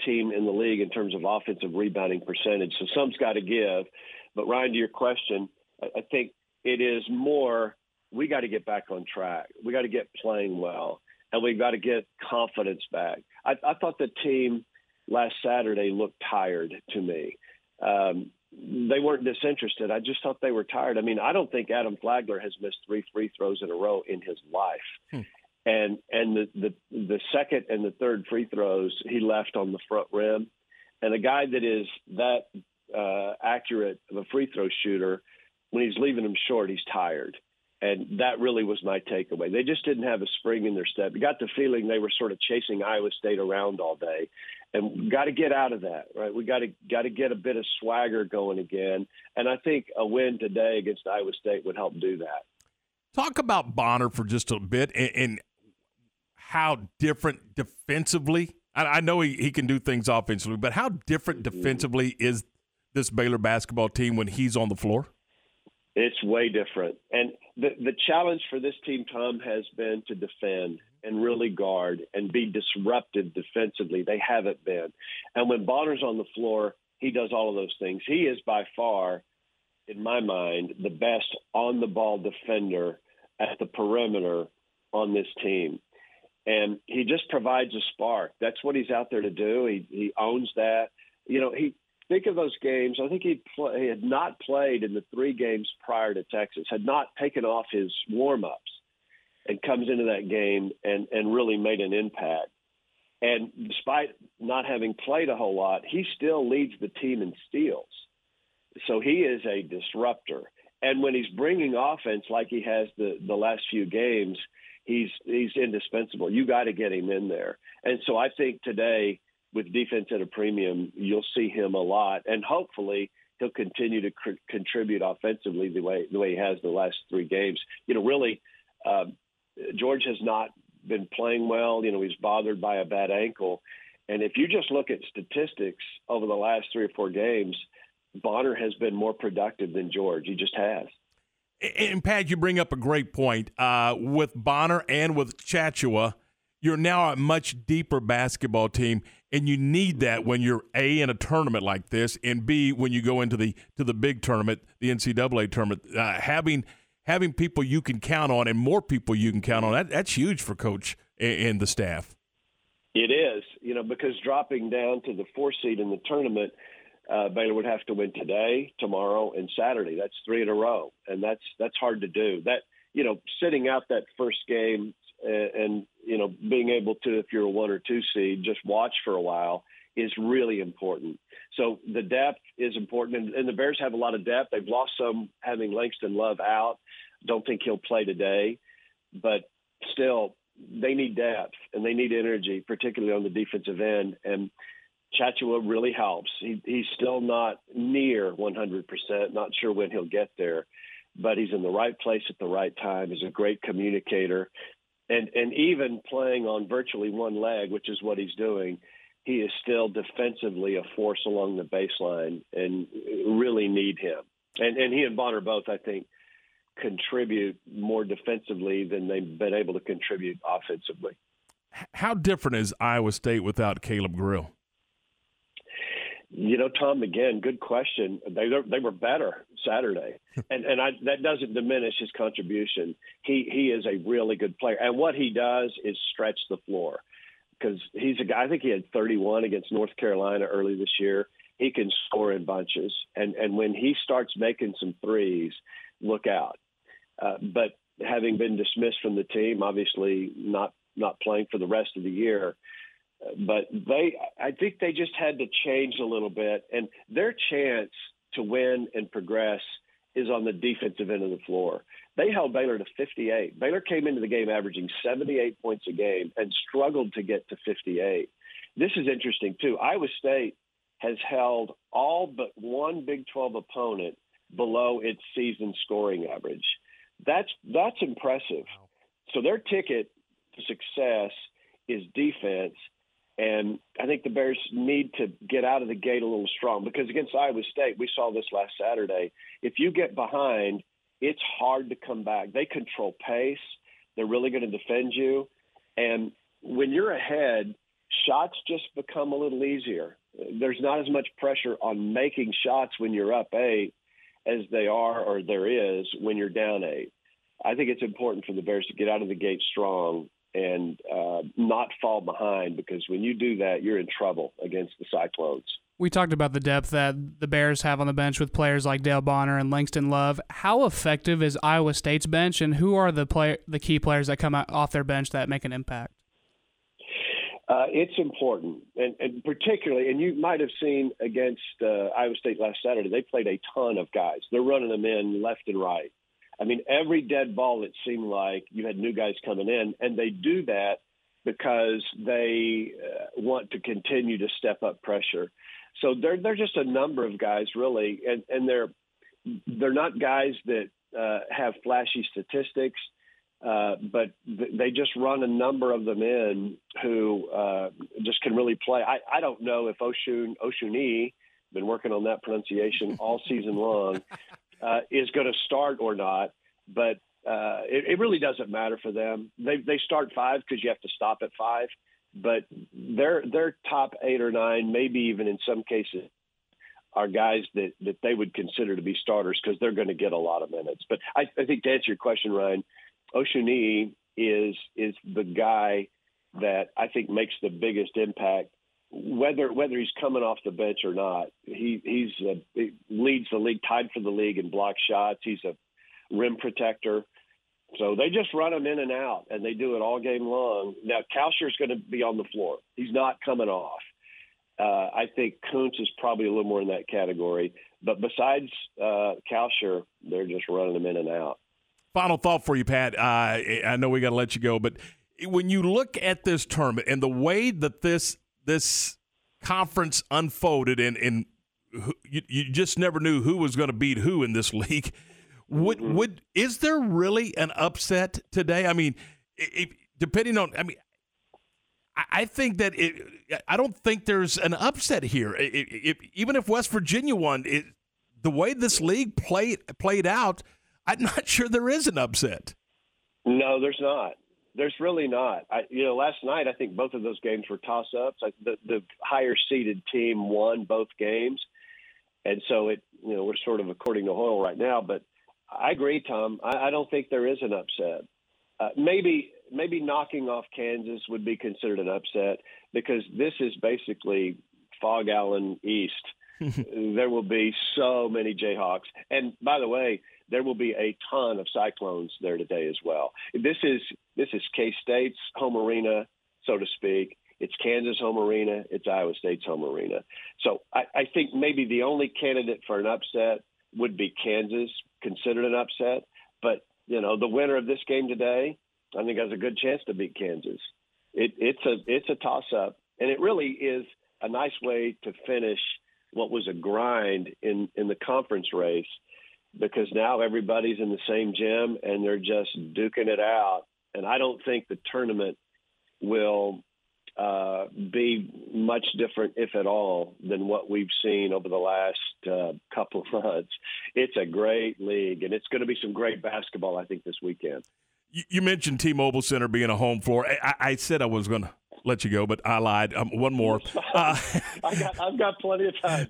team in the league in terms of offensive rebounding percentage. So some's got to give. But Ryan, to your question, I think it is more, we got to get back on track. We got to get playing well, and we got to get confidence back. I thought the team last Saturday looked tired to me. They weren't disinterested. I just thought they were tired. I mean, I don't think Adam Flagler has missed 3 free throws in a row in his life. And the second and the third free throws he left on the front rim. And a guy that is that accurate of a free throw shooter, when he's leaving them short, he's tired. And that really was my takeaway. They just didn't have a spring in their step. You got the feeling they were sort of chasing Iowa State around all day, and we got to get out of that, right? We got to get a bit of swagger going again. And I think a win today against Iowa State would help do that. Talk about Bonner for just a bit, and how different defensively. I know he can do things offensively, but how different defensively is this Baylor basketball team when he's on the floor? It's way different. And the challenge for this team, Tom, has been to defend and really guard and be disruptive defensively. They haven't been. And when Bonner's on the floor, he does all of those things. He is by far, in my mind, the best on-the-ball defender at the perimeter on this team. And he just provides a spark. That's what he's out there to do. He owns that. You know, think of those games. I think he had not played in the 3 games prior to Texas, had not taken off his warm-ups, and comes into that game and really made an impact. And despite not having played a whole lot, he still leads the team in steals. So he is a disruptor. And when he's bringing offense like he has the last few games, he's indispensable. You got to get him in there. And so I think today, with defense at a premium, you'll see him a lot, and hopefully he'll continue to contribute offensively the way he has the last 3 games. You know, really, George has not been playing well. You know, he's bothered by a bad ankle. And if you just look at statistics over the last three or four games, Bonner has been more productive than George. He just has. And, Pat, you bring up a great point. With Bonner and with Chachua, you're now a much deeper basketball team, and you need that when you're, A, in a tournament like this, and, B, when you go into the big tournament, the NCAA tournament. Having people you can count on and more people you can count on, that's huge for Coach and the staff. It is, you know, because dropping down to the 4 seed in the tournament, Baylor would have to win today, tomorrow, and Saturday. That's 3 in a row, and that's hard to do. That, you know, sitting out that first game and, you know, being able to, if you're a 1 or 2 seed, just watch for a while is really important. So the depth is important, and the Bears have a lot of depth. They've lost some having Langston Love out. Don't think he'll play today, but still they need depth and they need energy, particularly on the defensive end. And Chachua really helps. He's still not near 100%, not sure when he'll get there, but he's in the right place at the right time. He's a great communicator. And even playing on virtually one leg, which is what he's doing, he is still defensively a force along the baseline, and really need him. And he and Bonner both, I think, contribute more defensively than they've been able to contribute offensively. How different is Iowa State without Caleb Grill? You know, Tom, again, good question. They were better Saturday, and that doesn't diminish his contribution. He is a really good player, and what he does is stretch the floor, because he's a guy. I think he had 31 against North Carolina early this year. He can score in bunches, and when he starts making some threes, look out. But having been dismissed from the team, obviously not playing for the rest of the year. But I think they just had to change a little bit, and their chance to win and progress is on the defensive end of the floor. They held Baylor to 58. Baylor came into the game averaging 78 points a game and struggled to get to 58. This is interesting, too. Iowa State has held all but one Big 12 opponent below its season scoring average. That's impressive. So their ticket to success is defense. And I think the Bears need to get out of the gate a little strong, because against Iowa State, we saw this last Saturday, if you get behind, it's hard to come back. They control pace. They're really going to defend you. And when you're ahead, shots just become a little easier. There's not as much pressure on making shots when you're up 8 as there is when you're down 8. I think it's important for the Bears to get out of the gate strong and not fall behind, because when you do that, you're in trouble against the Cyclones. We talked about the depth that the Bears have on the bench with players like Dale Bonner and Langston Love. How effective is Iowa State's bench, and who are the key players that come off their bench that make an impact? It's important, and particularly, and you might have seen against Iowa State last Saturday, they played a ton of guys. They're running them in left and right. I mean, every dead ball, it seemed like you had new guys coming in, and they do that because they want to continue to step up pressure. So they're just a number of guys, really, and they're not guys that have flashy statistics, but they just run a number of them in who just can really play. I don't know if Oshuni, been working on that pronunciation all season long, is going to start or not, but it really doesn't matter for them. They start 5 because you have to stop at 5, but their top 8 or 9, maybe even in some cases, are guys that they would consider to be starters because they're going to get a lot of minutes. But I think to answer your question, Ryan, Oshuni is the guy that I think makes the biggest impact. Whether he's coming off the bench or not, he leads the league, tied for the league in block shots. He's a rim protector. So they just run him in and out, and they do it all game long. Now, Kalscher's going to be on the floor. He's not coming off. I think Kuntz is probably a little more in that category. But besides Kalscher, they're just running him in and out. Final thought for you, Pat. I know we got to let you go, but when you look at this tournament and the way that this conference unfolded, and you just never knew who was going to beat who in this league. Is there really an upset today? I mean, depending on, I mean, I think that I don't think there's an upset here. Even if West Virginia won, the way this league played out, I'm not sure there is an upset. No, there's not. There's really not. Last night I think both of those games were toss-ups. The higher-seeded team won both games, and so we're sort of according to Hoyle right now. But I agree, Tom. I don't think there is an upset. Maybe knocking off Kansas would be considered an upset because this is basically Fog Allen East. There will be so many Jayhawks, and by the way, there will be a ton of Cyclones there today as well. This is K-State's home arena, so to speak. It's Kansas' home arena. It's Iowa State's home arena. So I think maybe the only candidate for an upset would be Kansas, considered an upset. But, the winner of this game today, I think has a good chance to beat Kansas. It's a toss-up, and it really is a nice way to finish what was a grind in the conference race, because now everybody's in the same gym and they're just duking it out. And I don't think the tournament will be much different, if at all, than what we've seen over the last couple of months. It's a great league, and it's going to be some great basketball, I think, this weekend. You mentioned T-Mobile Center being a home floor. I said I was going to let you go, but I lied. One more. I've got plenty of time.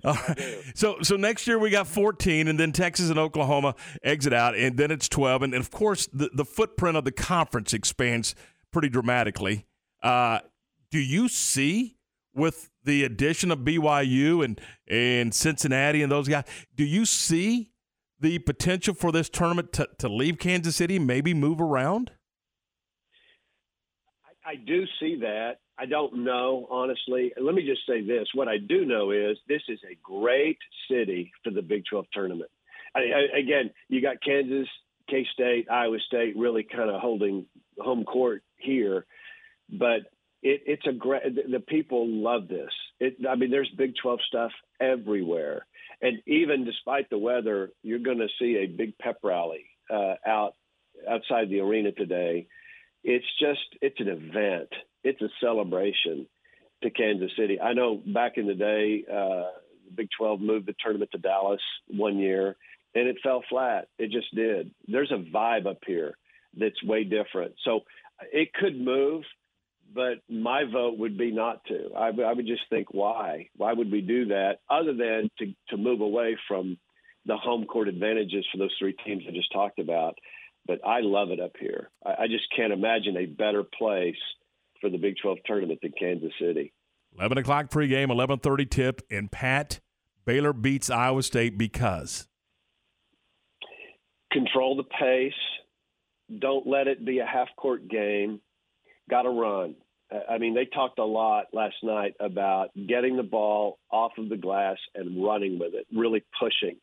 So next year we got 14, and then Texas and Oklahoma exit out, and then it's 12. And of course, the footprint of the conference expands pretty dramatically. Do you see, with the addition of BYU and Cincinnati and those guys, do you see the potential for this tournament to leave Kansas City and maybe move around? I do see that. I don't know, honestly. Let me just say this. What I do know is this is a great city for the Big 12 tournament. Again, you got Kansas, K-State, Iowa State really kind of holding home court here. But it's a great – the people love this. There's Big 12 stuff everywhere. And even despite the weather, you're going to see a big pep rally outside the arena today. It's just – it's an event. It's a celebration to Kansas City. I know back in the day, the Big 12 moved the tournament to Dallas one year, and it fell flat. It just did. There's a vibe up here that's way different. So it could move, but my vote would be not to. I would just think, why? Why would we do that other than to move away from the home court advantages for those three teams I just talked about? But I love it up here. I just can't imagine a better place for the Big 12 tournament than Kansas City. 11 o'clock pregame, 11:30 tip, and Pat, Baylor beats Iowa State because? Control the pace. Don't let it be a half-court game. Got to run. They talked a lot last night about getting the ball off of the glass and running with it, really pushing.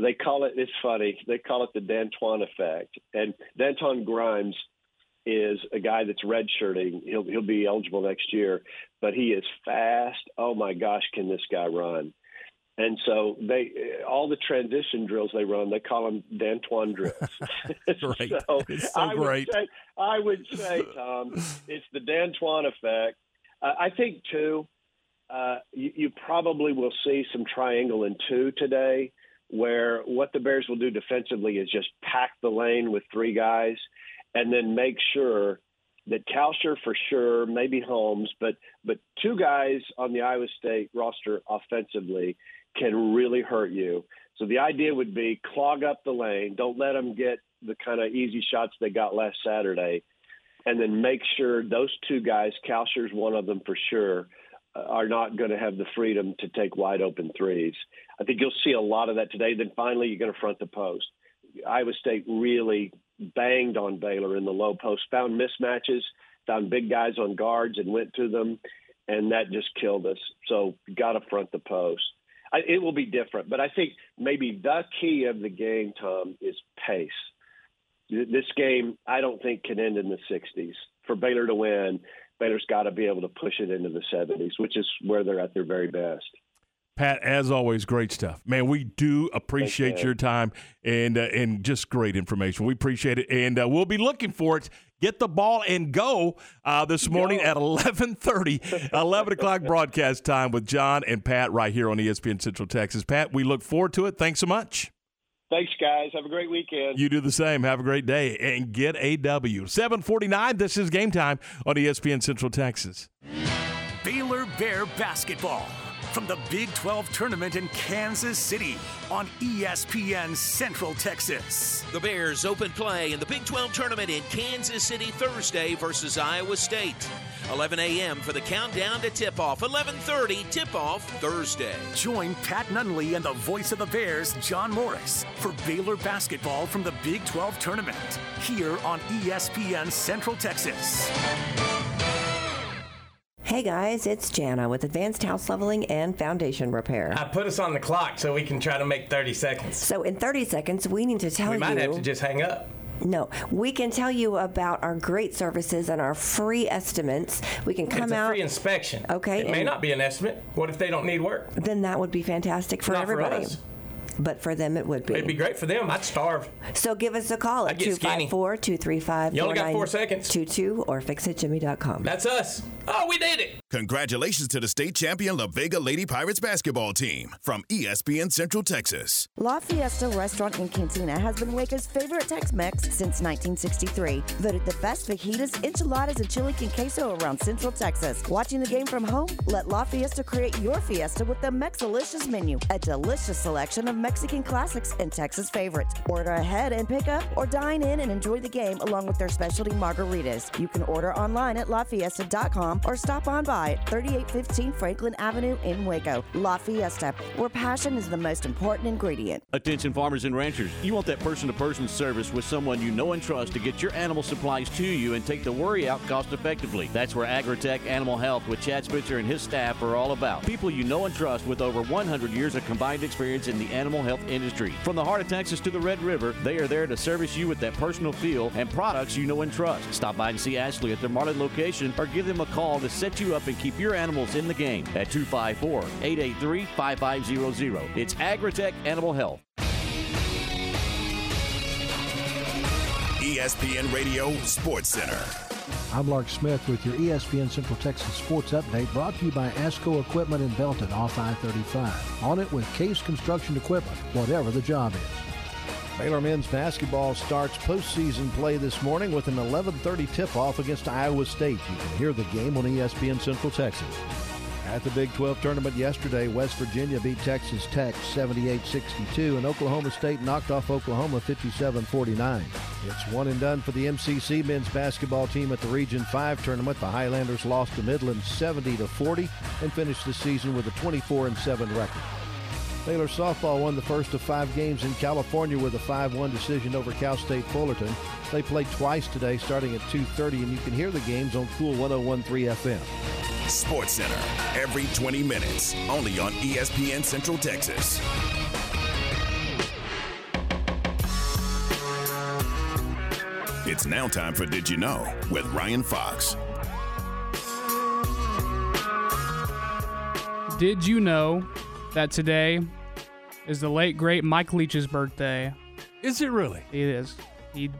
They call it, it's funny, they call it the D'Antuan effect. And D'Antuan Grimes is a guy that's redshirting. He'll be eligible next year, but he is fast. Oh, my gosh, can this guy run? And so all the transition drills they run, they call them D'Antuan drills. Right. It's so great. I would say, Tom, it's the D'Antuan effect. I think, too, you probably will see some triangle in two today, where what the Bears will do defensively is just pack the lane with three guys and then make sure that Kalsher for sure, maybe Holmes, but two guys on the Iowa State roster offensively can really hurt you. So the idea would be clog up the lane, don't let them get the kind of easy shots they got last Saturday, and then make sure those two guys, Kalsher's one of them for sure, are not going to have the freedom to take wide open threes. I think you'll see a lot of that today. Then finally, you're going to front the post. Iowa State really banged on Baylor in the low post, found mismatches, found big guys on guards and went to them, and that just killed us. So got to front the post. It will be different, but I think maybe the key of the game, Tom, is pace. This game, I don't think, can end in the 60s. For Baylor to win, Baylor's got to be able to push it into the 70s, which is where they're at their very best. Pat, as always, great stuff. Man, we do appreciate your time and just great information. We appreciate it, and we'll be looking for it. Get the ball and go this morning at 11:30, 11 o'clock broadcast time with John and Pat right here on ESPN Central Texas. Pat, we look forward to it. Thanks so much. Thanks, guys. Have a great weekend. You do the same. Have a great day and get a W. 7:49, this is Game Time on ESPN Central Texas. Baylor Bear Basketball from the Big 12 tournament in Kansas City on ESPN Central Texas. The Bears open play in the Big 12 tournament in Kansas City Thursday versus Iowa State. 11 a.m. for the countdown to tip-off. 11:30 tip-off Thursday. Join Pat Nunley and the voice of the Bears, John Morris, for Baylor basketball from the Big 12 tournament here on ESPN Central Texas. Hey guys, it's Jana with Advanced House Leveling and Foundation Repair. I put us on the clock so we can try to make 30 seconds. So in 30 seconds, we need to tell you... We might have to just hang up. No, we can tell you about our great services and our free estimates. We can come out. It's a free inspection. Okay. It may not be an estimate. What if they don't need work? Then that would be fantastic for everybody. Not for us. But for them, it would be. It'd be great for them. I'd starve. So give us a call at 254-235-4922 You only got 4 seconds. Or fixitjimmy.com. That's us. Oh, we did it. Congratulations to the state champion La Vega Lady Pirates basketball team from ESPN Central Texas. La Fiesta Restaurant and Cantina has been Waco's favorite Tex-Mex since 1963. Voted the best fajitas, enchiladas, and chili con queso around Central Texas. Watching the game from home? Let La Fiesta create your fiesta with the Mexalicious menu, a delicious selection of Mexican classics and Texas favorites. Order ahead and pick up, or dine in and enjoy the game along with their specialty margaritas. You can order online at LaFiesta.com or stop on by at 3815 Franklin Avenue in Waco. La Fiesta, where passion is the most important ingredient. Attention farmers and ranchers, you want that person-to-person service with someone you know and trust to get your animal supplies to you and take the worry out cost-effectively. That's where Agritech Animal Health with Chad Spitzer and his staff are all about. People you know and trust with over 100 years of combined experience in the animal health industry. From the heart of Texas to the Red River, they are there to service you with that personal feel and products you know and trust. Stop by and see Ashley at their Marlin location or give them a call to set you up and keep your animals in the game at 254-883-5500. It's Agritech Animal Health. ESPN Radio Sports Center. I'm Lark Smith with your ESPN Central Texas Sports Update, brought to you by ASCO Equipment in Belton off I-35. On it with Case Construction Equipment, whatever the job is. Baylor men's basketball starts postseason play this morning with an 11:30 tip-off against Iowa State. You can hear the game on ESPN Central Texas. At the Big 12 tournament yesterday, West Virginia beat Texas Tech 78-62, and Oklahoma State knocked off Oklahoma 57-49. It's one and done for the MCC men's basketball team at the Region 5 tournament. The Highlanders lost to Midland 70-40 and finished the season with a 24-7 record. Baylor softball won the first of five games in California with a 5-1 decision over Cal State Fullerton. They played twice today, starting at 2:30, and you can hear the games on Cool 101.3 FM. Sports Center, every 20 minutes, only on ESPN Central Texas. It's now time for Did You Know with Ryan Fox. Did you know that today is the late, great Mike Leach's birthday? Is it really? It is. He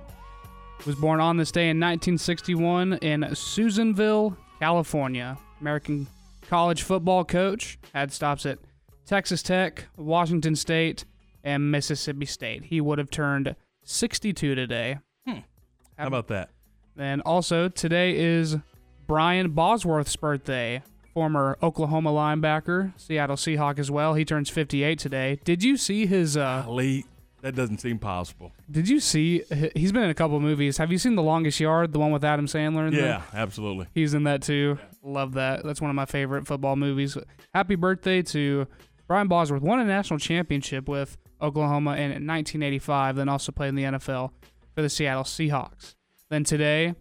was born on this day in 1961 in Susanville, California. American college football coach. Had stops at Texas Tech, Washington State, and Mississippi State. He would have turned 62 today. How about that? And also, today is Brian Bosworth's birthday, former Oklahoma linebacker, Seattle Seahawk as well. He turns 58 today. Did you see his... Golly, that doesn't seem possible. Did you see... He's been in a couple of movies. Have you seen The Longest Yard, the one with Adam Sandler? Yeah, absolutely. He's in that too. Yeah. Love that. That's one of my favorite football movies. Happy birthday to Brian Bosworth. Won a national championship with Oklahoma in 1985, then also played in the NFL for the Seattle Seahawks. Then today,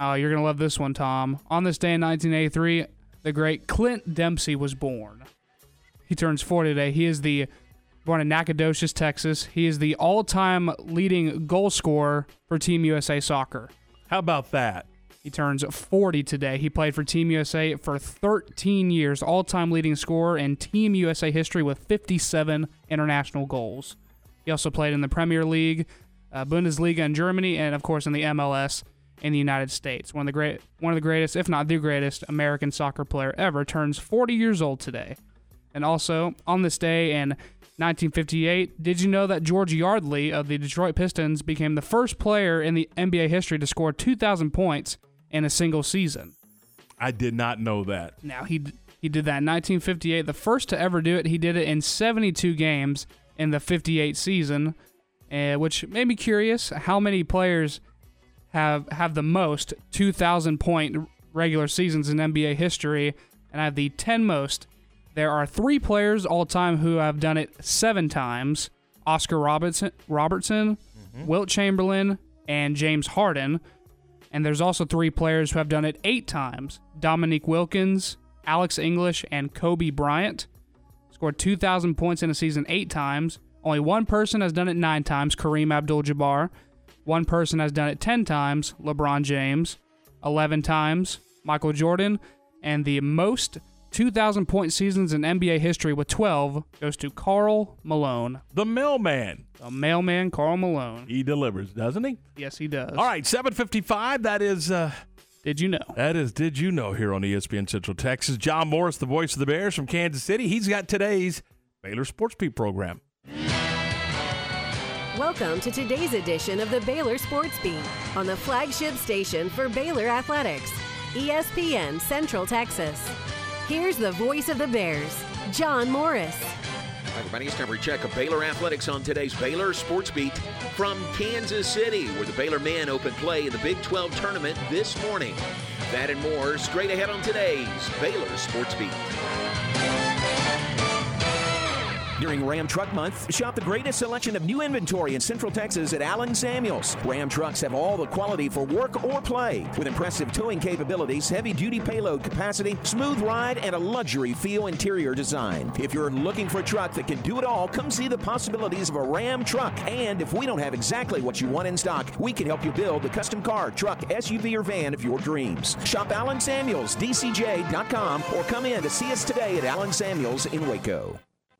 you're going to love this one, Tom. On this day in 1983, the great Clint Dempsey was born. He turns 40 today. He is born in Nacogdoches, Texas. He is the all-time leading goal scorer for Team USA Soccer. How about that? He turns 40 today. He played for Team USA for 13 years, all-time leading scorer in Team USA history with 57 international goals. He also played in the Premier League, Bundesliga in Germany, and of course in the MLS in the United States. One of the greatest, if not the greatest, American soccer player ever turns 40 years old today. And also, on this day in 1958, did you know that George Yardley of the Detroit Pistons became the first player in the NBA history to score 2,000 points in a single season? I did not know that. Now, he did that in 1958, the first to ever do it. He did it in 72 games in the 58 season, which made me curious how many players have the most 2,000-point regular seasons in NBA history, and I have the 10 most. There are three players all-time who have done it seven times: Oscar Robertson, Wilt Chamberlain, and James Harden. And there's also three players who have done it eight times: Dominique Wilkins, Alex English, and Kobe Bryant. Scored 2,000 points in a season eight times. Only one person has done it nine times, Kareem Abdul-Jabbar. One person has done it 10 times, LeBron James. 11 times, Michael Jordan. And the most 2,000-point seasons in NBA history with 12 goes to Karl Malone. The mailman. The mailman, Karl Malone. He delivers, doesn't he? Yes, he does. All right, 7:55, that is... Did you know? That is Did You Know here on ESPN Central Texas. John Morris, the voice of the Bears from Kansas City. He's got today's Baylor Sports Beat program. Welcome to today's edition of the Baylor Sports Beat on the flagship station for Baylor Athletics, ESPN Central Texas. Here's the voice of the Bears, John Morris. Hi, everybody. It's time for a check of Baylor Athletics on today's Baylor Sports Beat from Kansas City, where the Baylor men opened play in the Big 12 tournament this morning. That and more straight ahead on today's Baylor Sports Beat. During Ram Truck Month, shop the greatest selection of new inventory in Central Texas at Allen Samuels. Ram trucks have all the quality for work or play, with impressive towing capabilities, heavy-duty payload capacity, smooth ride, and a luxury feel interior design. If you're looking for a truck that can do it all, come see the possibilities of a Ram truck. And if we don't have exactly what you want in stock, we can help you build the custom car, truck, SUV, or van of your dreams. Shop Allen Samuels, DCJ.com, or come in to see us today at Allen Samuels in Waco.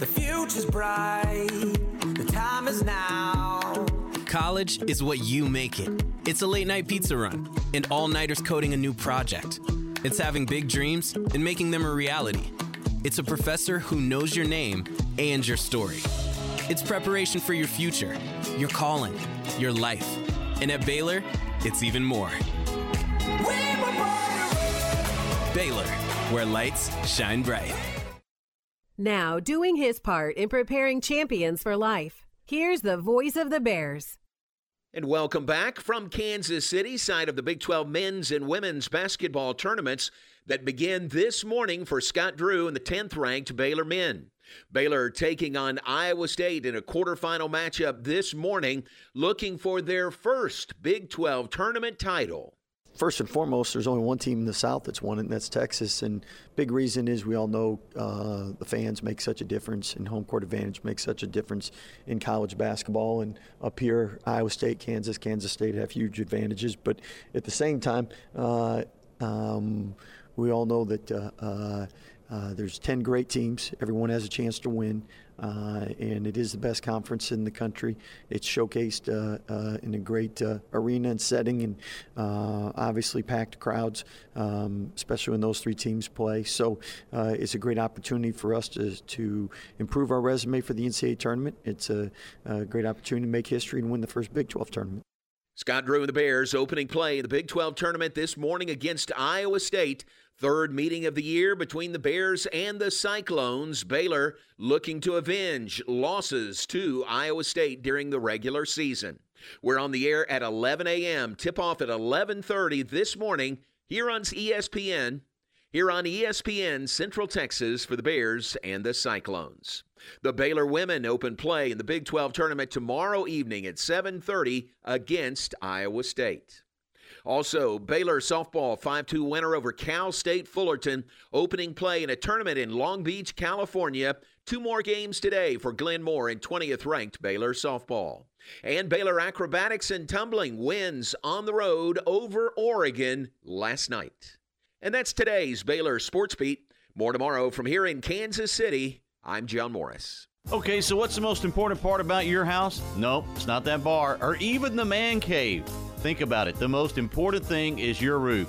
The future's bright, the time is now. College is what you make it. It's a late-night pizza run and all-nighters coding a new project. It's having big dreams and making them a reality. It's a professor who knows your name and your story. It's preparation for your future, your calling, your life. And at Baylor, it's even more. We were born. Baylor, where lights shine bright. Now doing his part in preparing champions for life. Here's the voice of the Bears. And welcome back from Kansas City, side of the Big 12 men's and women's basketball tournaments that begin this morning for Scott Drew and the 10th-ranked Baylor men. Baylor taking on Iowa State in a quarterfinal matchup this morning, looking for their first Big 12 tournament title. First and foremost, there's only one team in the South that's won it, and that's Texas. And big reason is we all know the fans make such a difference, and home court advantage makes such a difference in college basketball. And up here, Iowa State, Kansas State have huge advantages. But at the same time, we all know that there's 10 great teams. Everyone has a chance to win. And it is the best conference in the country. It's showcased in a great arena and setting, and obviously packed crowds, especially when those three teams play. So it's a great opportunity for us to improve our resume for the NCAA tournament. It's a great opportunity to make history and win the first Big 12 tournament. Scott Drew and the Bears opening play in the Big 12 tournament this morning against Iowa State. Third meeting of the year between the Bears and the Cyclones. Baylor looking to avenge losses to Iowa State during the regular season. We're on the air at 11 a.m. Tip-off at 11:30 this morning here on ESPN Central Texas for the Bears and the Cyclones. The Baylor women open play in the Big 12 tournament tomorrow evening at 7:30 against Iowa State. Also, Baylor softball 5-2 winner over Cal State Fullerton, opening play in a tournament in Long Beach, California. Two more games today for Glenn Moore and 20th-ranked Baylor softball. And Baylor acrobatics and tumbling wins on the road over Oregon last night. And that's today's Baylor Sports Beat. More tomorrow from here in Kansas City. I'm John Morris. Okay, so what's the most important part about your house? Nope, it's not that bar or even the man cave. Think about it. The most important thing is your roof.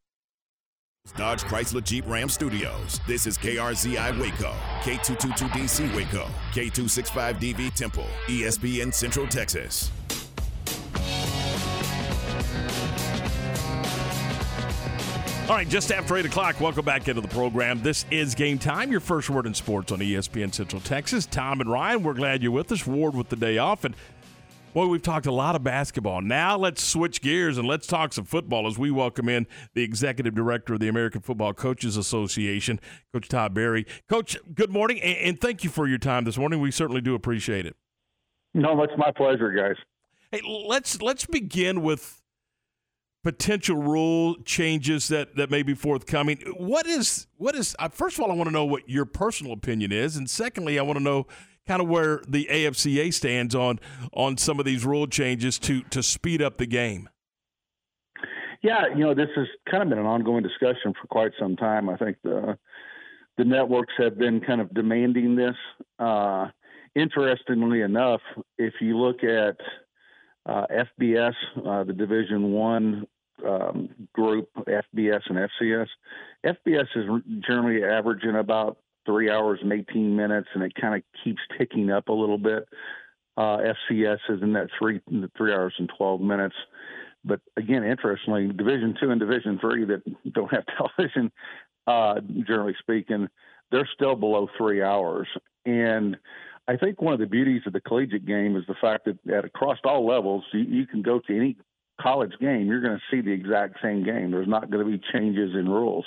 Dodge Chrysler Jeep Ram Studios. This is KRZI Waco, K222DC Waco, K265DV Temple, ESPN Central Texas. All right, just after 8 o'clock, welcome back into the program. This is Game Time, your first word in sports on ESPN Central Texas. Tom and Ryan, we're glad you're with us. Ward with the day off. And, boy, we've talked a lot of basketball. Now let's switch gears and let's talk some football as we welcome in the executive director of the American Football Coaches Association, Coach Todd Berry. Coach, good morning, and thank you for your time this morning. We certainly do appreciate it. No, it's my pleasure, guys. Hey, let's begin with potential rule changes that may be forthcoming. What is? First of all, I want to know what your personal opinion is, and secondly, I want to know kind of where the AFCA stands on some of these rule changes to speed up the game. Yeah, this has kind of been an ongoing discussion for quite some time. I think the networks have been kind of demanding this. Interestingly enough, if you look at FBS, the Division I group, FBS and FCS. FBS is generally averaging about 3 hours and 18 minutes, and it kind of keeps ticking up a little bit. FCS is in that three hours and 12 minutes. But, again, interestingly, Division II and Division III that don't have television, generally speaking, they're still below 3 hours. And I think one of the beauties of the collegiate game is the fact that across all levels, you can go to any college game, you're going to see the exact same game. There's not going to be changes in rules.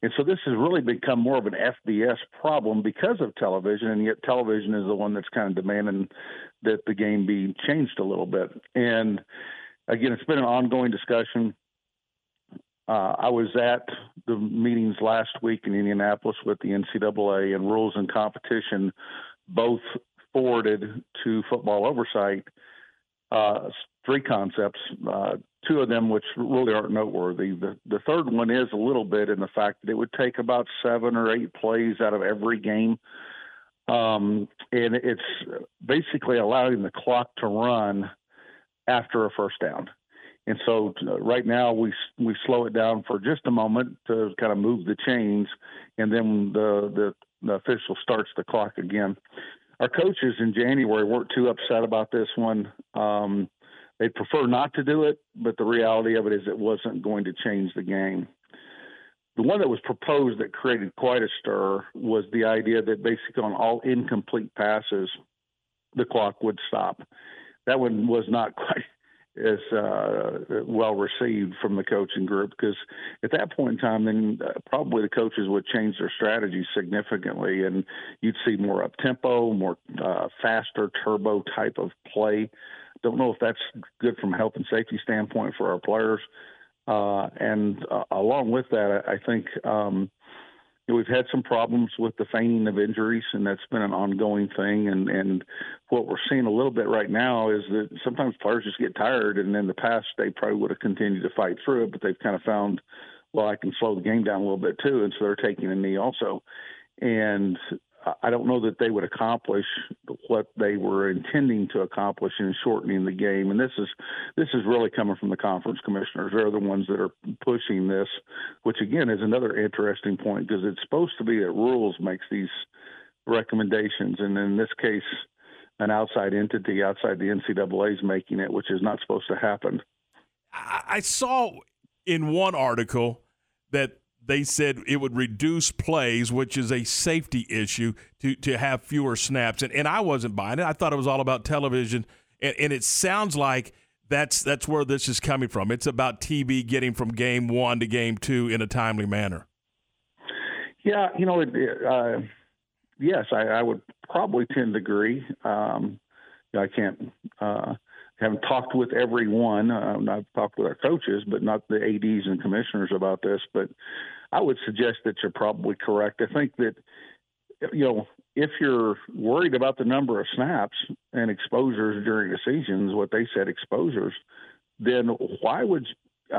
And so this has really become more of an FBS problem because of television, and yet television is the one that's kind of demanding that the game be changed a little bit. And, again, it's been an ongoing discussion. I was at the meetings last week in Indianapolis with the NCAA, and rules and competition both forwarded to football oversight three concepts, two of them which really aren't noteworthy. The third one is a little bit in the fact that it would take about 7 or 8 plays out of every game. And it's basically allowing the clock to run after a first down. And so right now we slow it down for just a moment to kind of move the chains, and then the official starts the clock again. Our coaches in January weren't too upset about this one. They'd prefer not to do it, but the reality of it is it wasn't going to change the game. The one that was proposed that created quite a stir was the idea that basically on all incomplete passes, the clock would stop. That one was not quite as well received from the coaching group, because at that point in time, then probably the coaches would change their strategy significantly, and you'd see more up-tempo, more faster turbo type of play. Don't know if that's good from a health and safety standpoint for our players. And along with that, I think we've had some problems with the feigning of injuries, and that's been an ongoing thing. And what we're seeing a little bit right now is that sometimes players just get tired, and in the past they probably would have continued to fight through it, but they've kind of found, well, I can slow the game down a little bit too, and so they're taking a knee also. And I don't know that they would accomplish what they were intending to accomplish in shortening the game. And this is really coming from the conference commissioners. They're the ones that are pushing this, which, again, is another interesting point, because it's supposed to be that rules makes these recommendations. And in this case, an outside entity outside the NCAA is making it, which is not supposed to happen. I saw in one article that they said it would reduce plays, which is a safety issue, to have fewer snaps. And I wasn't buying it. I thought it was all about television. And it sounds like that's where this is coming from. It's about TV getting from game one to game two in a timely manner. Yeah, yes, I would probably tend to agree. I can't haven't talked with everyone. I've talked with our coaches, but not the ADs and commissioners about this. But I would suggest that you're probably correct. I think that, if you're worried about the number of snaps and exposures during the seasons, what they said exposures, then why would you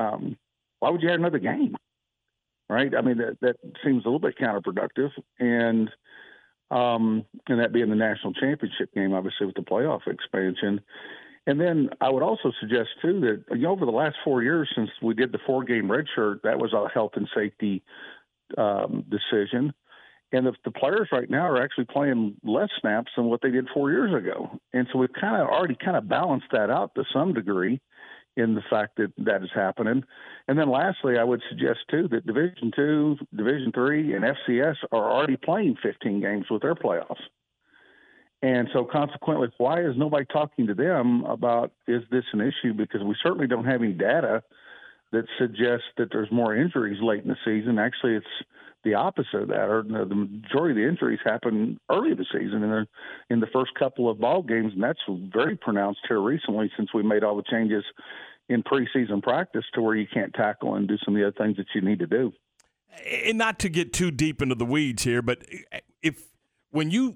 have another game? Right? I mean, that seems a little bit counterproductive. And that being the national championship game, obviously, with the playoff expansion. And then I would also suggest, too, that over the last 4 years since we did the four-game redshirt, that was a health and safety decision. And the players right now are actually playing less snaps than what they did 4 years ago. And so we've already balanced that out to some degree in the fact that is happening. And then lastly, I would suggest, too, that Division II, Division III, and FCS are already playing 15 games with their playoffs. And so consequently, why is nobody talking to them about, is this an issue? Because we certainly don't have any data that suggests that there's more injuries late in the season. Actually, it's the opposite of that. Or the majority of the injuries happen early in the season, and they're in the first couple of ball games, and that's very pronounced here recently since we made all the changes in preseason practice to where you can't tackle and do some of the other things that you need to do. And not to get too deep into the weeds here, but when you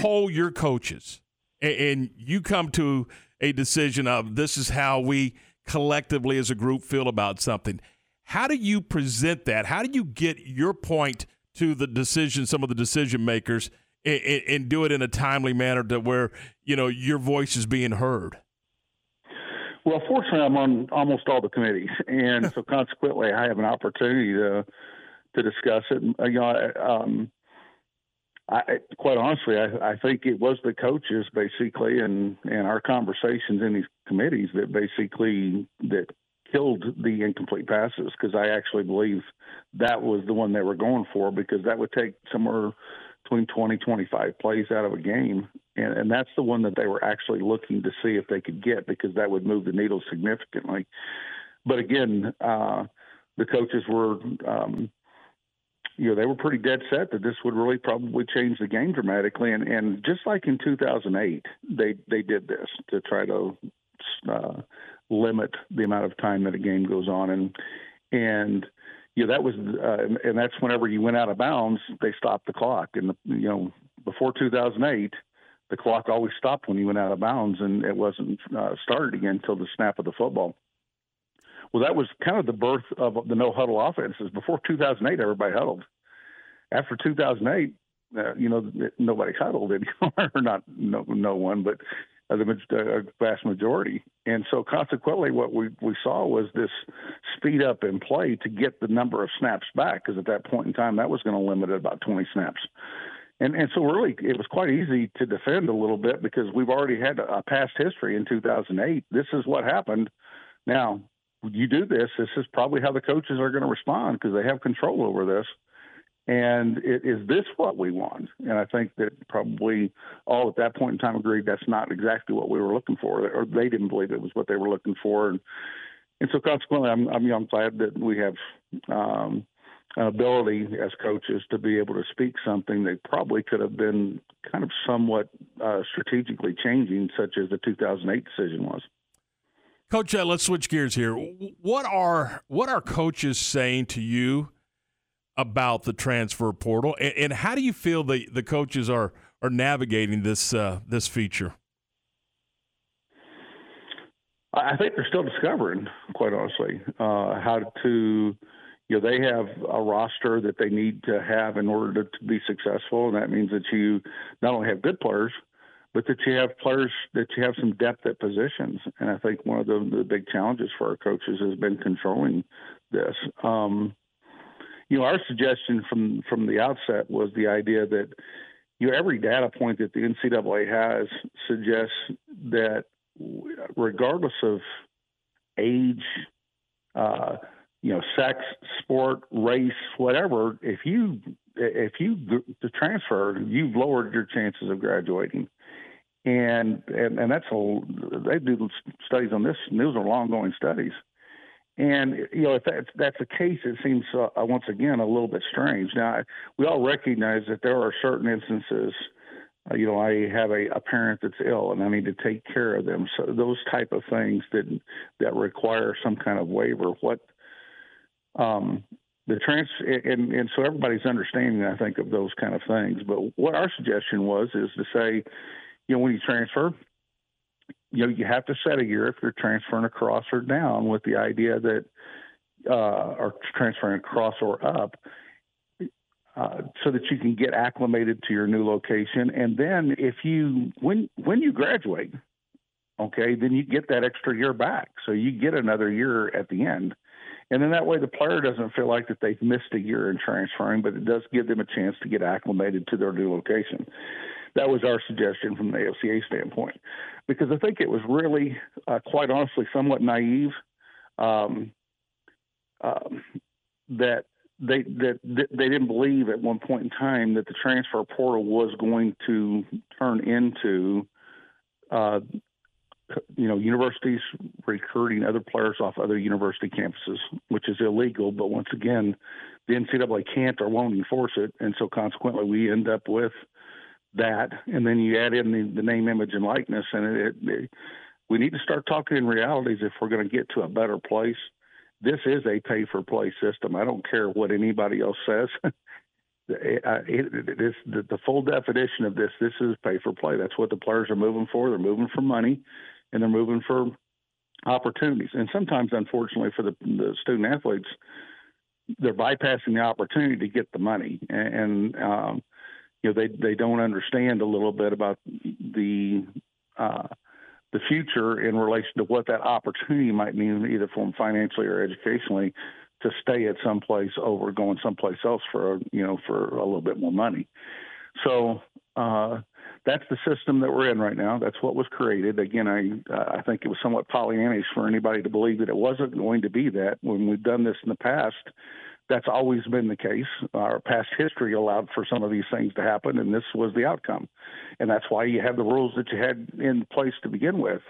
poll your coaches and you come to a decision of this is how we collectively as a group feel about something, how do you present that? How do you get your point to the decision, some of the decision makers, and do it in a timely manner to where, your voice is being heard? Well, fortunately, I'm on almost all the committees. And so consequently, I have an opportunity to discuss it. Quite honestly, I think it was the coaches basically and our conversations in these committees that killed the incomplete passes, because I actually believe that was the one they were going for, because that would take somewhere between 20-25 plays out of a game. And that's the one that they were actually looking to see if they could get, because that would move the needle significantly. But again, the coaches were they were pretty dead set that this would really probably change the game dramatically. And just like in 2008, they did this to try to limit the amount of time that a game goes on. And that was and that's whenever you went out of bounds, they stopped the clock. And, before 2008, the clock always stopped when you went out of bounds, and it wasn't started again until the snap of the football. Well, that was kind of the birth of the no-huddle offenses. Before 2008, everybody huddled. After 2008, nobody huddled anymore, or not no one, but the vast majority. And so consequently, what we saw was this speed up in play to get the number of snaps back, because at that point in time, that was going to limit it about 20 snaps. And so really, it was quite easy to defend a little bit, because we've already had a past history in 2008. This is what happened. Now, you do this, this is probably how the coaches are going to respond, because they have control over this. And is this what we want? And I think that probably all at that point in time agreed that's not exactly what we were looking for, or they didn't believe it was what they were looking for. And so consequently, I'm glad that we have an ability as coaches to be able to speak something that probably could have been kind of somewhat strategically changing, such as the 2008 decision was. Coach, let's switch gears here. What are coaches saying to you about the transfer portal, and how do you feel the coaches are navigating this this feature? I think they're still discovering, quite honestly, they have a roster that they need to have in order to be successful, and that means that you not only have good players, but that you have players that you have some depth at positions. And I think one of the big challenges for our coaches has been controlling this. Our suggestion from the outset was the idea that every data point that the NCAA has suggests that regardless of age, sex, sport, race, whatever, if you transfer, you've lowered your chances of graduating. And that's they do studies on this, and those are long-going studies. And, if that's the case, it seems, once again, a little bit strange. Now, we all recognize that there are certain instances, I have a parent that's ill and I need to take care of them. So those type of things that require some kind of waiver. So everybody's understanding, I think, of those kind of things. But what our suggestion was is to say, when you transfer, you have to set a year if you're transferring across or down, with the idea that or transferring across or up, so that you can get acclimated to your new location. And then if you when you graduate, okay, then you get that extra year back. So you get another year at the end. And then that way the player doesn't feel like that they've missed a year in transferring, but it does give them a chance to get acclimated to their new location. That was our suggestion from the AFCA standpoint, because I think it was really, quite honestly, somewhat naive that they didn't believe at one point in time that the transfer portal was going to turn into universities recruiting other players off other university campuses, which is illegal. But once again, the NCAA can't or won't enforce it, and so consequently we end up with that. And then you add in the name, image, and likeness, and we need to start talking in realities if we're going to get to a better place. This is a pay-for-play system. I don't care what anybody else says. The full definition of this is pay-for-play. That's what the players are moving for. They're moving for money, and they're moving for opportunities. And sometimes, unfortunately, for the student-athletes, they're bypassing the opportunity to get the money. They don't understand a little bit about the future in relation to what that opportunity might mean, either from financially or educationally, to stay at some place over going someplace else for a little bit more money. So that's the system that we're in right now. That's what was created. Again, I think it was somewhat Pollyannish for anybody to believe that it wasn't going to be that. When we've done this in the past, that's always been the case. Our past history allowed for some of these things to happen, and this was the outcome. And that's why you have the rules that you had in place to begin with,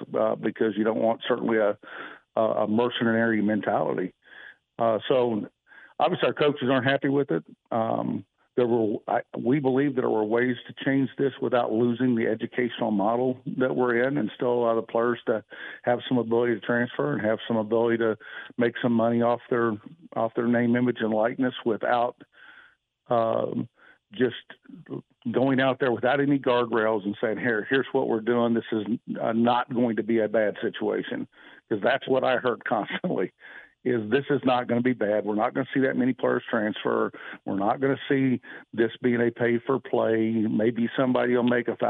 because you don't want certainly a mercenary mentality. So obviously our coaches aren't happy with it. We believe there were ways to change this without losing the educational model that we're in, and still allow the players to have some ability to transfer and have some ability to make some money off their name, image, and likeness without just going out there without any guardrails and saying, here's what we're doing. This is not going to be a bad situation, because that's what I heard constantly. Is this is not going to be bad. We're not going to see that many players transfer. We're not going to see this being a pay-for-play. Maybe somebody will make $1,000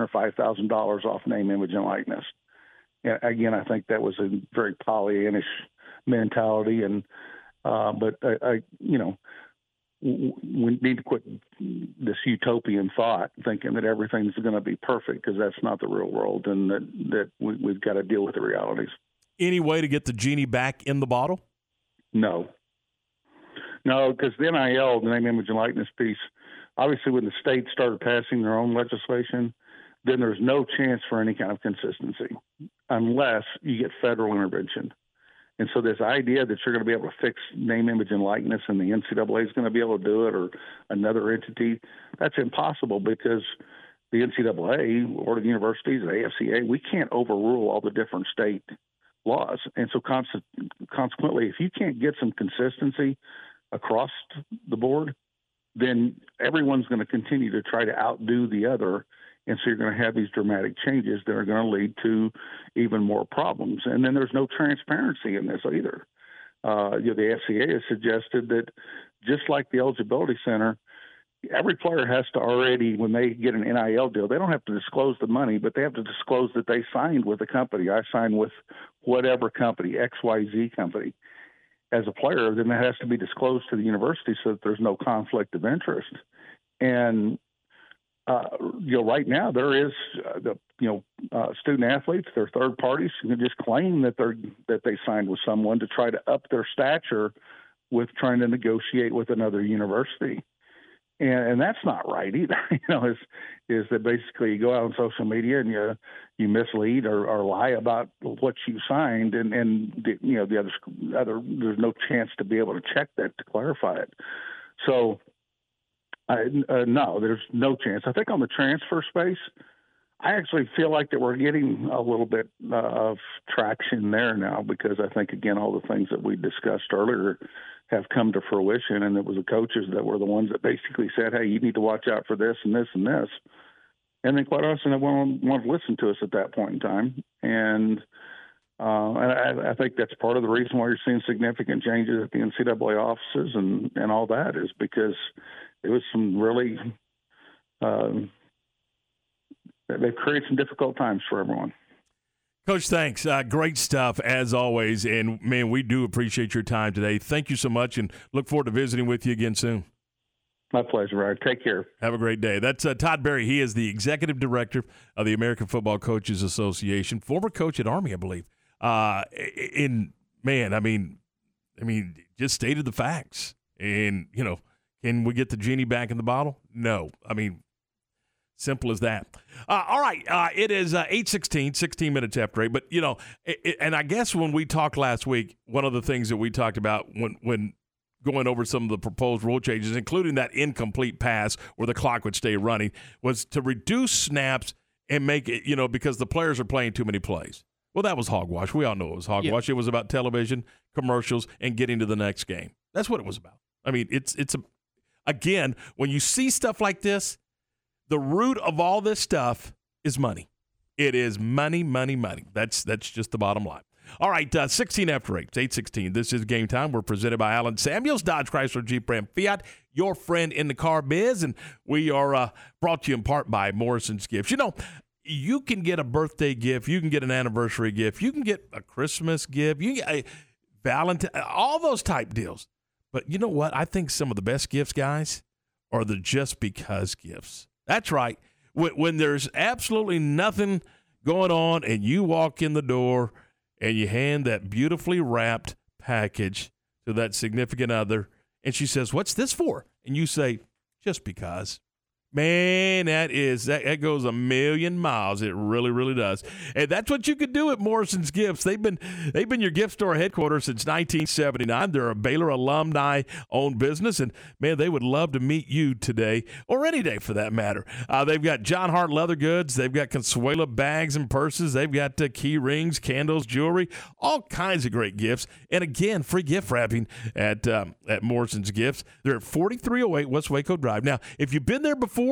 or $5,000 off name, image, and likeness. And again, I think that was a very Pollyannish mentality. And we need to quit this utopian thought, thinking that everything's going to be perfect, because that's not the real world, and that we've got to deal with the realities. Any way to get the genie back in the bottle? No, because the NIL, the name, image, and likeness piece, obviously when the states started passing their own legislation, then there's no chance for any kind of consistency unless you get federal intervention. And so this idea that you're going to be able to fix name, image, and likeness, and the NCAA is going to be able to do it, or another entity, that's impossible, because the NCAA or the universities, the AFCA, we can't overrule all the different state laws. And so consequently, if you can't get some consistency across the board, then everyone's going to continue to try to outdo the other. And so you're going to have these dramatic changes that are going to lead to even more problems. And then there's no transparency in this either. The FCA has suggested that just like the Eligibility Center, every player has to already, when they get an NIL deal, they don't have to disclose the money, but they have to disclose that they signed with a company. I signed with whatever company, XYZ company. As a player, then that has to be disclosed to the university so that there's no conflict of interest. And right now there is student athletes, they're third parties who can just claim that they signed with someone to try to up their stature with trying to negotiate with another university. And that's not right either. Is that basically you go out on social media and you mislead or lie about what you signed, and the other there's no chance to be able to check that to clarify it. So, no, there's no chance. I think on the transfer space, I actually feel like that we're getting a little bit of traction there now, because I think, again, all the things that we discussed earlier have come to fruition, and it was the coaches that were the ones that basically said, hey, you need to watch out for this and this and this. And then quite honestly, no one wanted to listen to us at that point in time. And I think that's part of the reason why you're seeing significant changes at the NCAA offices and all that, is because there was some really they've created some difficult times for everyone. Coach, thanks. Great stuff, as always. And, man, we do appreciate your time today. Thank you so much, and look forward to visiting with you again soon. My pleasure, Ryan. Take care. Have a great day. That's Todd Berry. He is the executive director of the American Football Coaches Association, former coach at Army, I believe. And just stated the facts. And, can we get the genie back in the bottle? No. Simple as that. All right. It is 8:16, 16 minutes after 8. But, and I guess when we talked last week, one of the things that we talked about when going over some of the proposed rule changes, including that incomplete pass where the clock would stay running, was to reduce snaps and make it, because the players are playing too many plays. Well, that was hogwash. We all know it was hogwash. Yeah. It was about television, commercials, and getting to the next game. That's what it was about. Again, when you see stuff like this, the root of all this stuff is money. It is money, money, money. That's just the bottom line. All right, 16 after 8, 8:16. This is Game Time. We're presented by Allen Samuels, Dodge Chrysler Jeep Ram Fiat, your friend in the car biz, and we are brought to you in part by Morrison's Gifts. You can get a birthday gift. You can get an anniversary gift. You can get a Christmas gift. You can get a Valentine, all those type deals. But you know what? I think some of the best gifts, guys, are the just because gifts. That's right. When there's absolutely nothing going on and you walk in the door and you hand that beautifully wrapped package to that significant other and she says, what's this for? And you say, just because. Man, that goes a million miles. It really, really does. And that's what you could do at Morrison's Gifts. They've been your gift store headquarters since 1979. They're a Baylor alumni-owned business, and, man, they would love to meet you today, or any day for that matter. They've got John Hart leather goods. They've got Consuela bags and purses. They've got key rings, candles, jewelry, all kinds of great gifts. And, again, free gift wrapping at Morrison's Gifts. They're at 4308 West Waco Drive. Now, if you've been there before,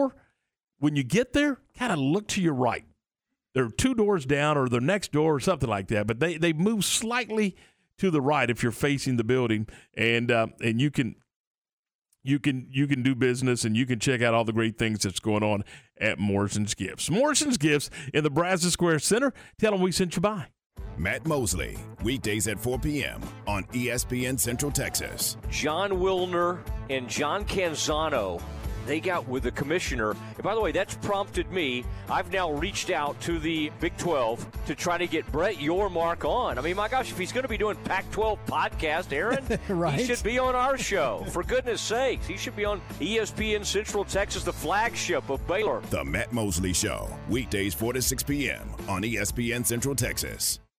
when you get there, kind of look to your right. They're two doors down or the next door or something like that, but they move slightly to the right if you're facing the building, and you can do business, and you can check out all the great things that's going on at Morrison's Gifts. Morrison's Gifts in the Brazos Square Center. Tell them we sent you by. Matt Mosley, weekdays at 4 p.m. on ESPN Central Texas. John Wilner and John Canzano, they got with the commissioner. And by the way, that's prompted me. I've now reached out to the Big 12 to try to get Brett Yormark on. I mean, my gosh, if he's going to be doing Pac-12 podcast, Aaron, right? He should be on our show. For goodness sakes, he should be on ESPN Central Texas, the flagship of Baylor. The Matt Mosley Show, weekdays 4 to 6 p.m. on ESPN Central Texas.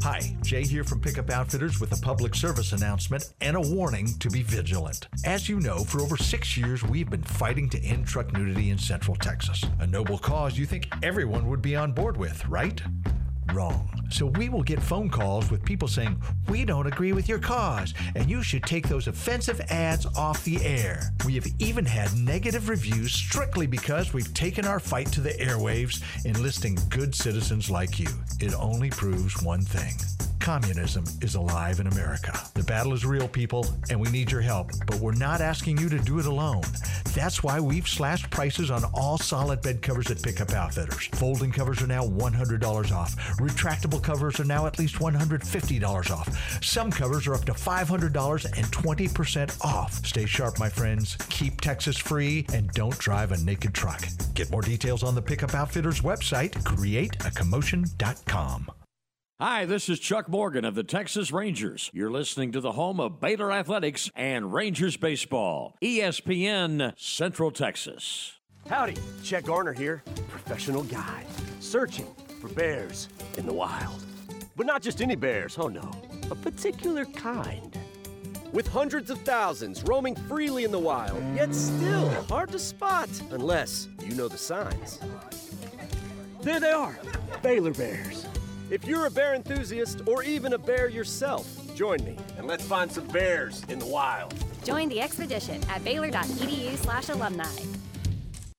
Hi, Jay here from Pickup Outfitters with a public service announcement and a warning to be vigilant. As you know, for over 6 years, we've been fighting to end truck nudity in Central Texas. A noble cause you think everyone would be on board with, right? Wrong. So we will get phone calls with people saying, we don't agree with your cause, and you should take those offensive ads off the air. We have even had negative reviews strictly because we've taken our fight to the airwaves, enlisting good citizens like you. It only proves one thing. Communism is alive in America. The battle is real, people, and we need your help, but we're not asking you to do it alone. That's why we've slashed prices on all solid bed covers at Pickup Outfitters. Folding covers are now $100 off. Retractable covers are now at least $150 off. Some covers are up to $500 and 20% off. Stay sharp, my friends. Keep Texas free and don't drive a naked truck. Get more details on the Pickup Outfitters website, createacommotion.com. Hi, this is Chuck Morgan of the Texas Rangers. You're listening to the home of Baylor Athletics and Rangers Baseball, ESPN Central Texas. Howdy, Chet Garner here, professional guide, searching for bears in the wild. But not just any bears, oh no, a particular kind. With hundreds of thousands roaming freely in the wild, yet still hard to spot unless you know the signs. There they are, Baylor bears. If you're a bear enthusiast or even a bear yourself, join me and let's find some bears in the wild. Join the expedition at baylor.edu/alumni.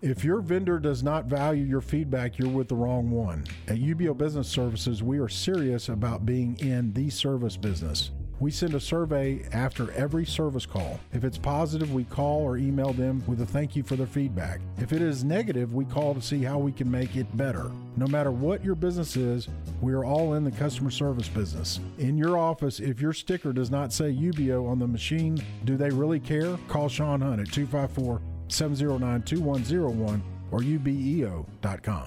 If your vendor does not value your feedback, you're with the wrong one. At UBO Business Services, we are serious about being in the service business. We send a survey after every service call. If it's positive, we call or email them with a thank you for their feedback. If it is negative, we call to see how we can make it better. No matter what your business is, we are all in the customer service business. In your office, if your sticker does not say UBO on the machine, do they really care? Call Sean Hunt at 254-709-2101 or ubeo.com.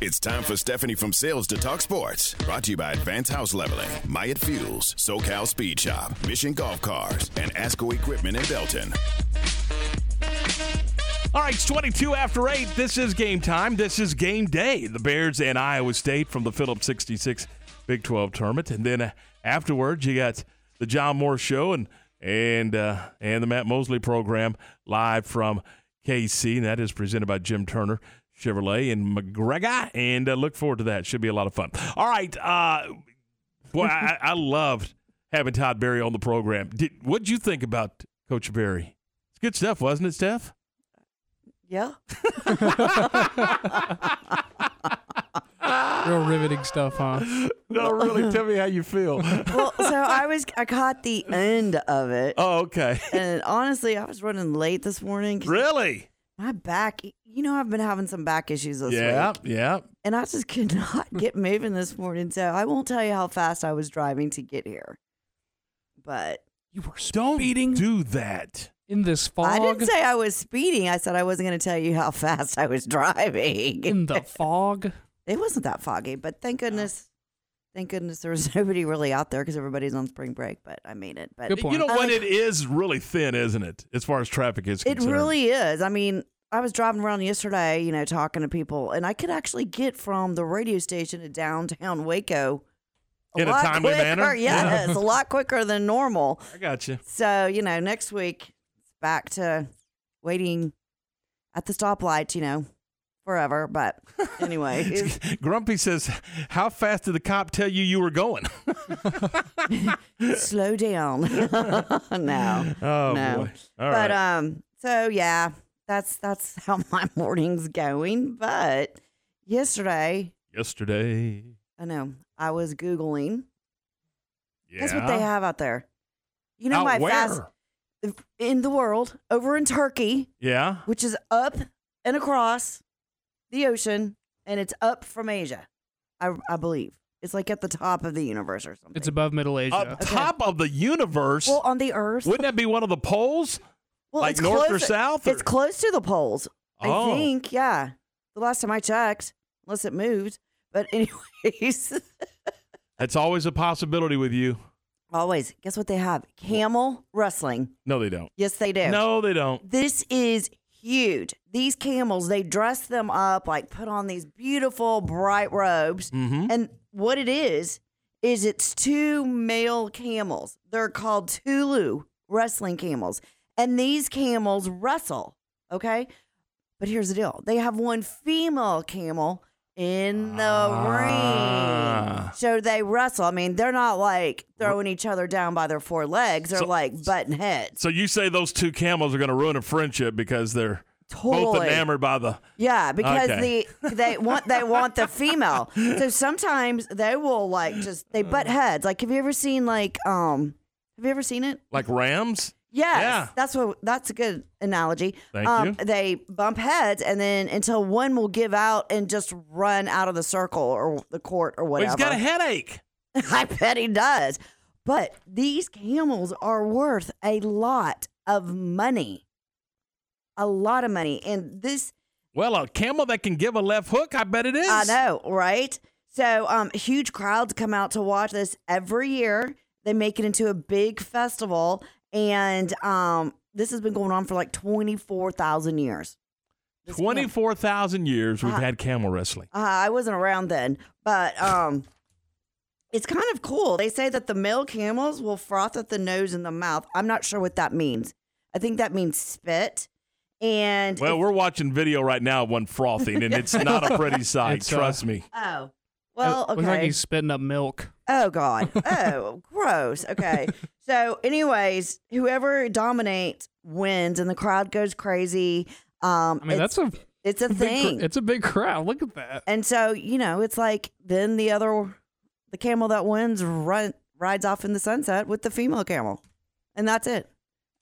It's time for Stephanie from Sales to Talk Sports. Brought to you by Advanced House Leveling, Myatt Fuels, SoCal Speed Shop, Mission Golf Cars, and ASCO Equipment in Belton. All right, it's 22 after 8. This is game time. This is game day. The Bears and Iowa State from the Phillips 66 Big 12 tournament. And then afterwards, you got the John Morris Show and the Matt Mosley program live from KC. And that is presented by Jim Turner Chevrolet and McGregor, and look forward to that. Should be a lot of fun. All right. Boy, I loved having Todd Berry on the program. What'd you think about Coach Berry? It's good stuff, wasn't it, Steph? Yeah. Real riveting stuff, huh? No, really. Tell me how you feel. Well, so I caught the end of it. Oh, okay. And honestly, I was running late this morning. Really? My back, you know, I've been having some back issues this week. Yeah. And I just could not get moving this morning. So I won't tell you how fast I was driving to get here. But you were speeding. Don't do that. In this fog. I didn't say I was speeding. I said I wasn't going to tell you how fast I was driving. In the fog? It wasn't that foggy, but thank goodness. Thank goodness there was nobody really out there because everybody's on spring break, but I made it. But you know what? It is really thin, isn't it? As far as traffic is concerned. It really is. I mean, I was driving around yesterday, you know, talking to people, and I could actually get from the radio station to downtown Waco in a timely manner. Yes, yeah. A lot quicker than normal. I got you. So, you know, next week, it's back to waiting at the stoplight, you know, forever. But anyway. Grumpy says, how fast did the cop tell you were going? Slow down. No. Oh, no. Boy. All right. But, so, yeah, that's how my morning's going. But yesterday. I know. I was Googling. Yeah. That's what they have out there. You know, fast in the world, over in Turkey. Yeah. Which is up and across the ocean, and it's up from Asia, I believe. It's like at the top of the universe or something. It's above Middle Asia. Up top of the universe? Well, on the Earth. Wouldn't that be one of the poles? Well, like north or south? It's close to the poles. Oh. I think, yeah. The last time I checked, unless it moved. But anyways. That's always a possibility with you. Always. Guess what they have? Camel wrestling. No, they don't. Yes, they do. No, they don't. This is huge. These camels, they dress them up, like put on these beautiful, bright robes. Mm-hmm. And what it is it's two male camels. They're called Tulu wrestling camels. And these camels wrestle, okay? But here's the deal. They have one female camel in the ring. So they wrestle. I mean, they're not like throwing each other down by their four legs. They're like button heads. So you say those two camels are going to ruin a friendship because they're both enamored by the... Yeah, because they want the female. So sometimes they will they butt heads. Like, have you ever seen it? Like rams? Yes, yeah. That's a good analogy. Thank you. They bump heads, and then until one will give out and just run out of the circle or the court or whatever. Well, he's got a headache. I bet he does. But these camels are worth a lot of money. A lot of money. And this... Well, a camel that can give a left hook, I bet it is. I know, right? So huge crowds come out to watch this every year. They make it into a big festival. And this has been going on for like 24,000 years. 24,000 years we've had camel wrestling. I wasn't around then, but it's kind of cool. They say that the male camels will froth at the nose and the mouth. I'm not sure what that means. I think that means spit. And we're watching video right now of one frothing, and it's not a pretty sight, trust me. Oh, well, okay. It looks like he's spitting up milk. Oh, God. Oh, gross. Okay. So anyways, whoever dominates wins, and the crowd goes crazy. It's a thing. It's a big crowd. Look at that. And so, you know, it's like then the camel that wins rides off in the sunset with the female camel, and that's it.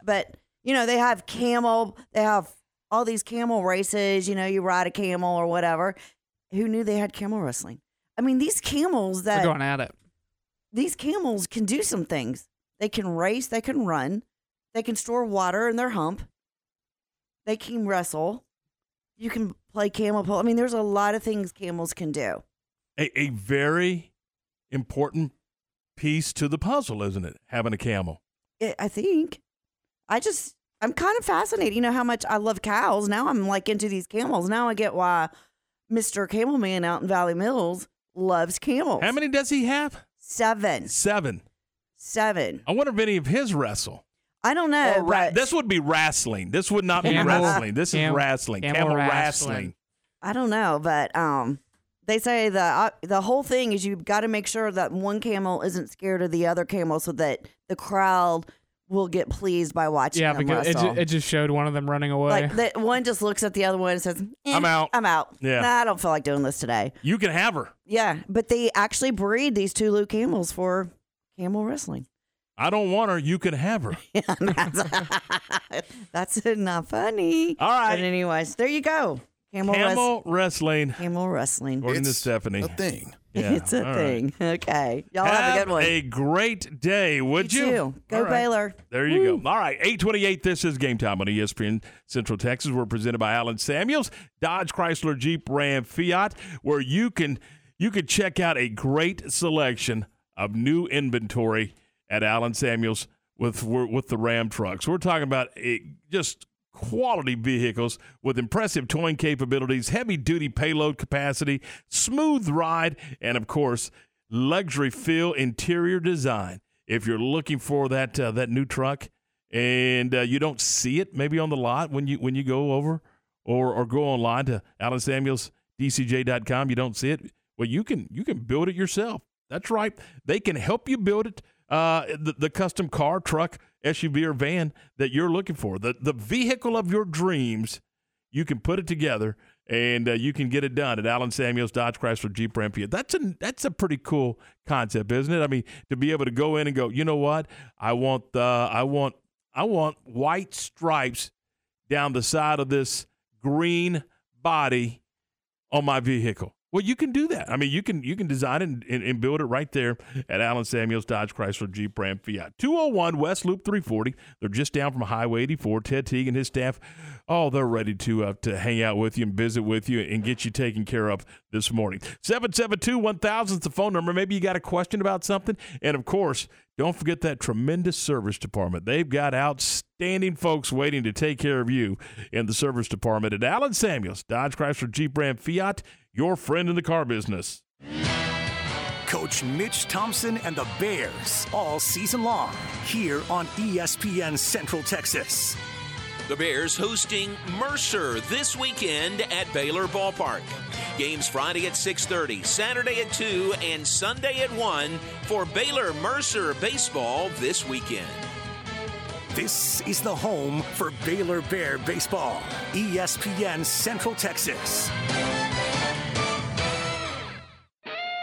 But, you know, they have all these camel races, you know, you ride a camel or whatever. Who knew they had camel wrestling? I mean, these camels they're going at it. These camels can do some things. They can race, they can run, they can store water in their hump, they can wrestle, you can play camel pole. I mean, there's a lot of things camels can do. A very important piece to the puzzle, isn't it, having a camel? I think. I'm kind of fascinated. You know how much I love cows. Now I'm like into these camels. Now I get why Mr. Camelman out in Valley Mills loves camels. How many does he have? Seven. I wonder if any of his wrestle. I don't know. This would be wrestling. This would not be wrestling. This is wrestling. Camel wrestling. I don't know, but they say the whole thing is you've got to make sure that one camel isn't scared of the other camel so that the crowd will get pleased by watching them wrestle. It just showed one of them running away. Like one just looks at the other one and says, I'm out. Yeah. Nah, I don't feel like doing this today. You can have her. Yeah, but they actually breed these Tulu camels for... camel wrestling. I don't want her. You could have her. That's not funny. All right. But anyways, there you go. Camel wrestling. Camel wrestling. According to Stephanie. It's a thing. Yeah. It's a thing. Right. Okay. Y'all have a good one. A great day, would you? Go right. Baylor. There you go. All right. 8:28. This is Game Time on ESPN Central Texas. We're presented by Allen Samuels, Dodge, Chrysler, Jeep, Ram, Fiat, where you could check out a great selection of new inventory at Allen Samuels with the Ram trucks. We're talking about just quality vehicles with impressive towing capabilities, heavy-duty payload capacity, smooth ride, and, of course, luxury feel interior design. If you're looking for that that new truck and you don't see it maybe on the lot when you go over or go online to AllenSamuelsDCJ.com, you don't see it. Well, you can build it yourself. That's right. They can help you build it. The custom car, truck, SUV, or van that you're looking for. The vehicle of your dreams, you can put it together, and you can get it done at Allen Samuels Dodge Chrysler Jeep Ram Fiat. That's a pretty cool concept, isn't it? I mean, to be able to go in and go, you know what? I want white stripes down the side of this green body on my vehicle. Well, you can do that. I mean, you can design it and build it right there at Allen Samuels Dodge Chrysler Jeep Ram Fiat. 201 West Loop 340. They're just down from Highway 84. Ted Teague and his staff, they're ready to hang out with you and visit with you and get you taken care of this morning. 772-1000 is the phone number. Maybe you got a question about something. And, of course, don't forget that tremendous service department. They've got outstanding folks waiting to take care of you in the service department at Allen Samuels Dodge Chrysler Jeep Ram Fiat, your friend in the car business. Coach Mitch Thompson and the Bears all season long here on ESPN Central Texas. The Bears hosting Mercer this weekend at Baylor Ballpark. Games Friday at 6:30, Saturday at 2, and Sunday at 1 for Baylor-Mercer baseball this weekend. This is the home for Baylor Bear baseball, ESPN Central Texas.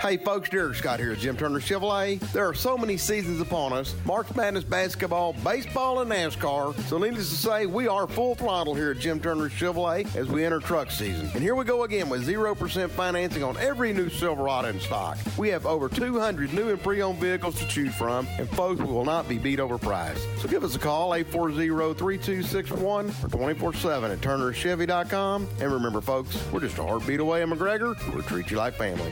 Hey folks, Derek Scott here at Jim Turner Chevrolet. There are so many seasons upon us, March Madness basketball, baseball, and NASCAR. So needless to say, we are full throttle here at Jim Turner Chevrolet as we enter truck season. And here we go again with 0% financing on every new Silverado in stock. We have over 200 new and pre-owned vehicles to choose from, and folks, we will not be beat over price. So give us a call, 840-3261 or 24-7 at turnerchevy.com. And remember folks, we're just a heartbeat away in McGregor. We'll treat you like family.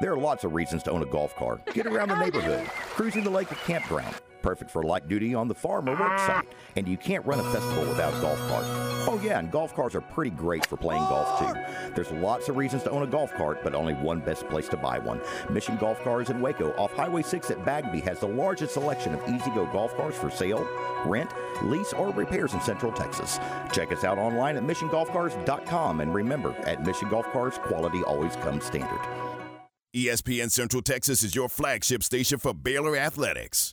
There are lots of reasons to own a golf cart. Get around the neighborhood, cruising the lake at campground. Perfect for light duty on the farm or work site. And you can't run a festival without a golf cart. Oh yeah, and golf carts are pretty great for playing golf too. There's lots of reasons to own a golf cart, but only one best place to buy one. Mission Golf Cars in Waco off Highway 6 at Bagby has the largest selection of easy-go golf cars for sale, rent, lease, or repairs in Central Texas. Check us out online at missiongolfcars.com. And remember, at Mission Golf Cars, quality always comes standard. ESPN Central Texas is your flagship station for Baylor Athletics.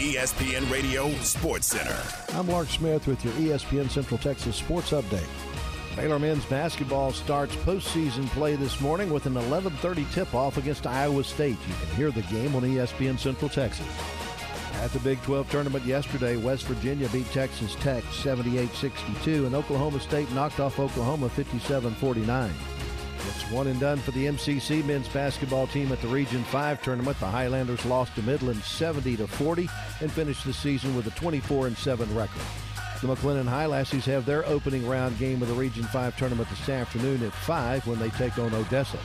ESPN Radio Sports Center. I'm Lark Smith with your ESPN Central Texas Sports Update. Baylor men's basketball starts postseason play this morning with an 11:30 tip-off against Iowa State. You can hear the game on ESPN Central Texas. At the Big 12 tournament yesterday, West Virginia beat Texas Tech 78-62, and Oklahoma State knocked off Oklahoma 57-49. It's one and done for the MCC men's basketball team at the Region 5 tournament. The Highlanders lost to Midland 70-40 and finished the season with a 24-7 record. The McLennan High Lassies have their opening round game of the Region 5 tournament this afternoon at 5 when they take on Odessa.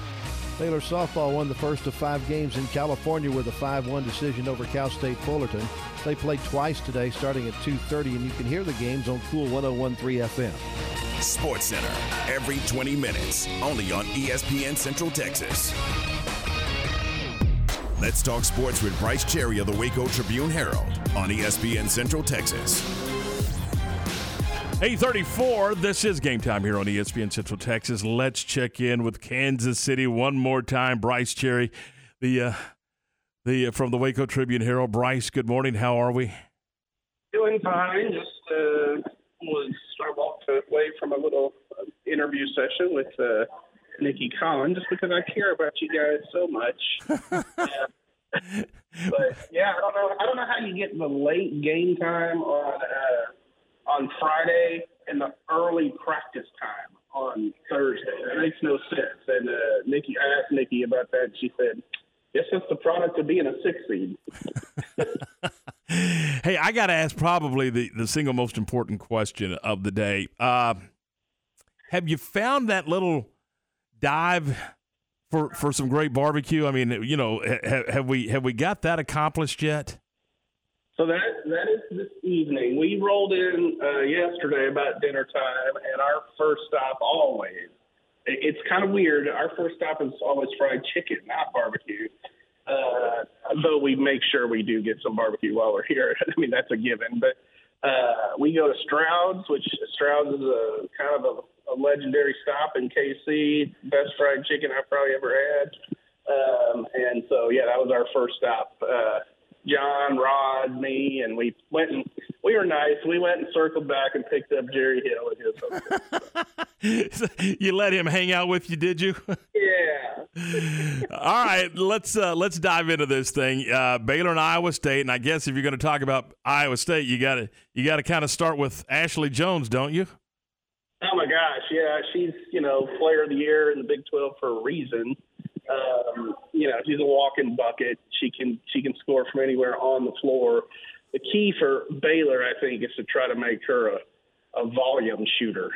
Baylor softball won the first of 5 games in California with a 5-1 decision over Cal State Fullerton. They played twice today starting at 2:30, and you can hear the games on Cool 101.3 FM. Sports Center, every 20 minutes, only on ESPN Central Texas. Let's talk sports with Bryce Cherry of the Waco Tribune Herald on ESPN Central Texas. 8:34, this is Game Time here on ESPN Central Texas. Let's check in with Kansas City one more time. Bryce Cherry, from the Waco Tribune Herald. Bryce, good morning. How are we? Doing fine. I walked away from a little interview session with Nikki Collin just because I care about you guys so much. But yeah, I don't know how you get the late game time on Friday and the early practice time on Thursday. That makes no sense. And Nikki, I asked Nikki about that. She said, "This is the product of being a 6 seed." Hey, I got to ask probably the single most important question of the day. Have you found that little dive for some great barbecue? I mean, you know, have we got that accomplished yet? So that is this evening. We rolled in yesterday about dinner time, and our first stop always, it's kind of weird, our first stop is always fried chicken, not barbecue, though we make sure we do get some barbecue while we're here. I mean, that's a given. But we go to Stroud's, which Stroud's is a kind of a legendary stop in KC, best fried chicken I've probably ever had. And so, yeah, that was our first stop. John, Rod, me, and we were nice. We went and circled back and picked up Jerry Hill at his hotel. You let him hang out with you, did you? Yeah. All right, let's dive into this thing. Baylor and Iowa State, and I guess if you're going to talk about Iowa State, you got to kind of start with Ashley Jones, don't you? Oh my gosh, yeah, she's Player of the Year in the Big 12 for a reason. She's a walking bucket. She can score from anywhere on the floor. The key for Baylor, I think, is to try to make her a volume shooter.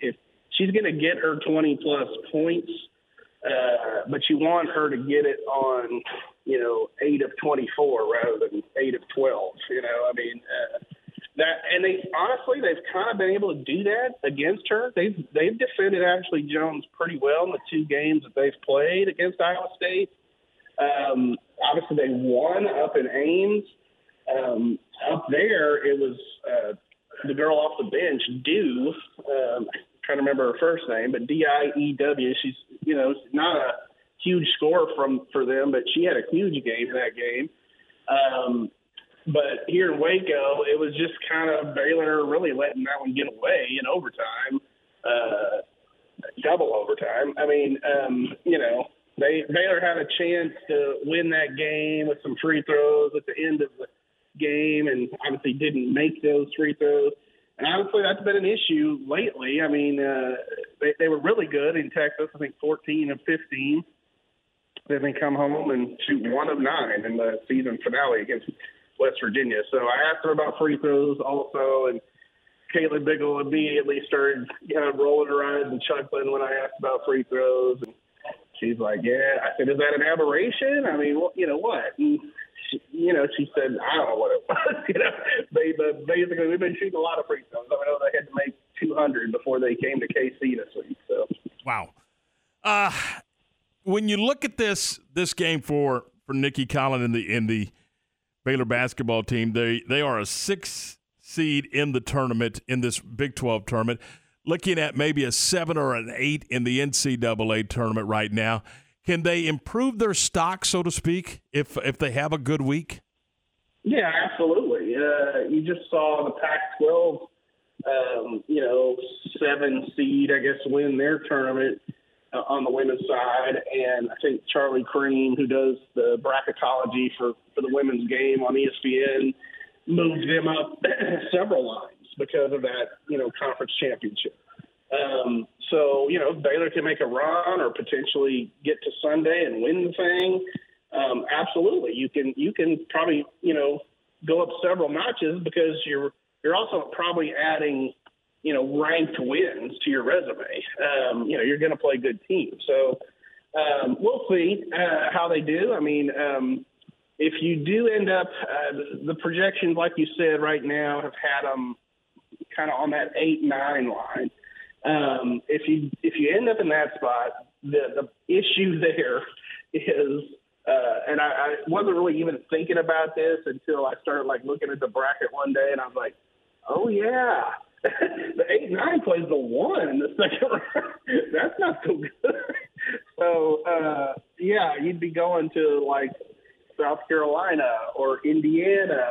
If she's going to get her 20-plus points, but you want her to get it on, 8 of 24 rather than 8 of 12. And they've kind of been able to do that against her. They've defended Ashley Jones pretty well in the 2 games that they've played against Iowa State. Obviously, they won up in Ames. Up there, it was the girl off the bench, Dew. I'm trying to remember her first name, but D-I-E-W. She's not a huge scorer for them, but she had a huge game in that game. But here in Waco, it was just kind of Baylor really letting that one get away in overtime, double overtime. Baylor had a chance to win that game with some free throws at the end of the game and obviously didn't make those free throws. And obviously that's been an issue lately. They were really good in Texas, I think 14 of 15. Then they come home and shoot 1 of 9 in the season finale against West Virginia. So I asked her about free throws also, and Caitlyn Bigel immediately started rolling her eyes and chuckling when I asked about free throws. And she's like, "Yeah." I said, "Is that an aberration?" What? And she said, "I don't know what it was." Basically we've been shooting a lot of free throws. I know they had to make 200 before they came to KC this week. So wow. When you look at this game for Nikki Collin in the Baylor basketball team, they are a 6 seed in the tournament, in this Big 12 tournament, looking at maybe a 7 or an 8 in the NCAA tournament right now. Can they improve their stock, so to speak, if they have a good week? Yeah, absolutely. You just saw the Pac-12, 7 seed, I guess, win their tournament on the women's side, and I think Charlie Crean, who does the bracketology for the women's game on ESPN, moved them up several lines because of that, conference championship. Baylor can make a run or potentially get to Sunday and win the thing. Absolutely. You can probably, go up several notches because you're you're also probably adding, you know, ranked wins to your resume. You know, you're going to play good teams. So we'll see how they do. I mean, if you do end up the projections, like you said, right now have had them kind of on that 8-9 line. If you end up in that spot, the issue there is, and I wasn't really even thinking about this until I started like looking at the bracket one day, and I was like, oh yeah, the 8-9 plays the 1 in the second round. That's not so good. So yeah, you'd be going to like South Carolina or Indiana,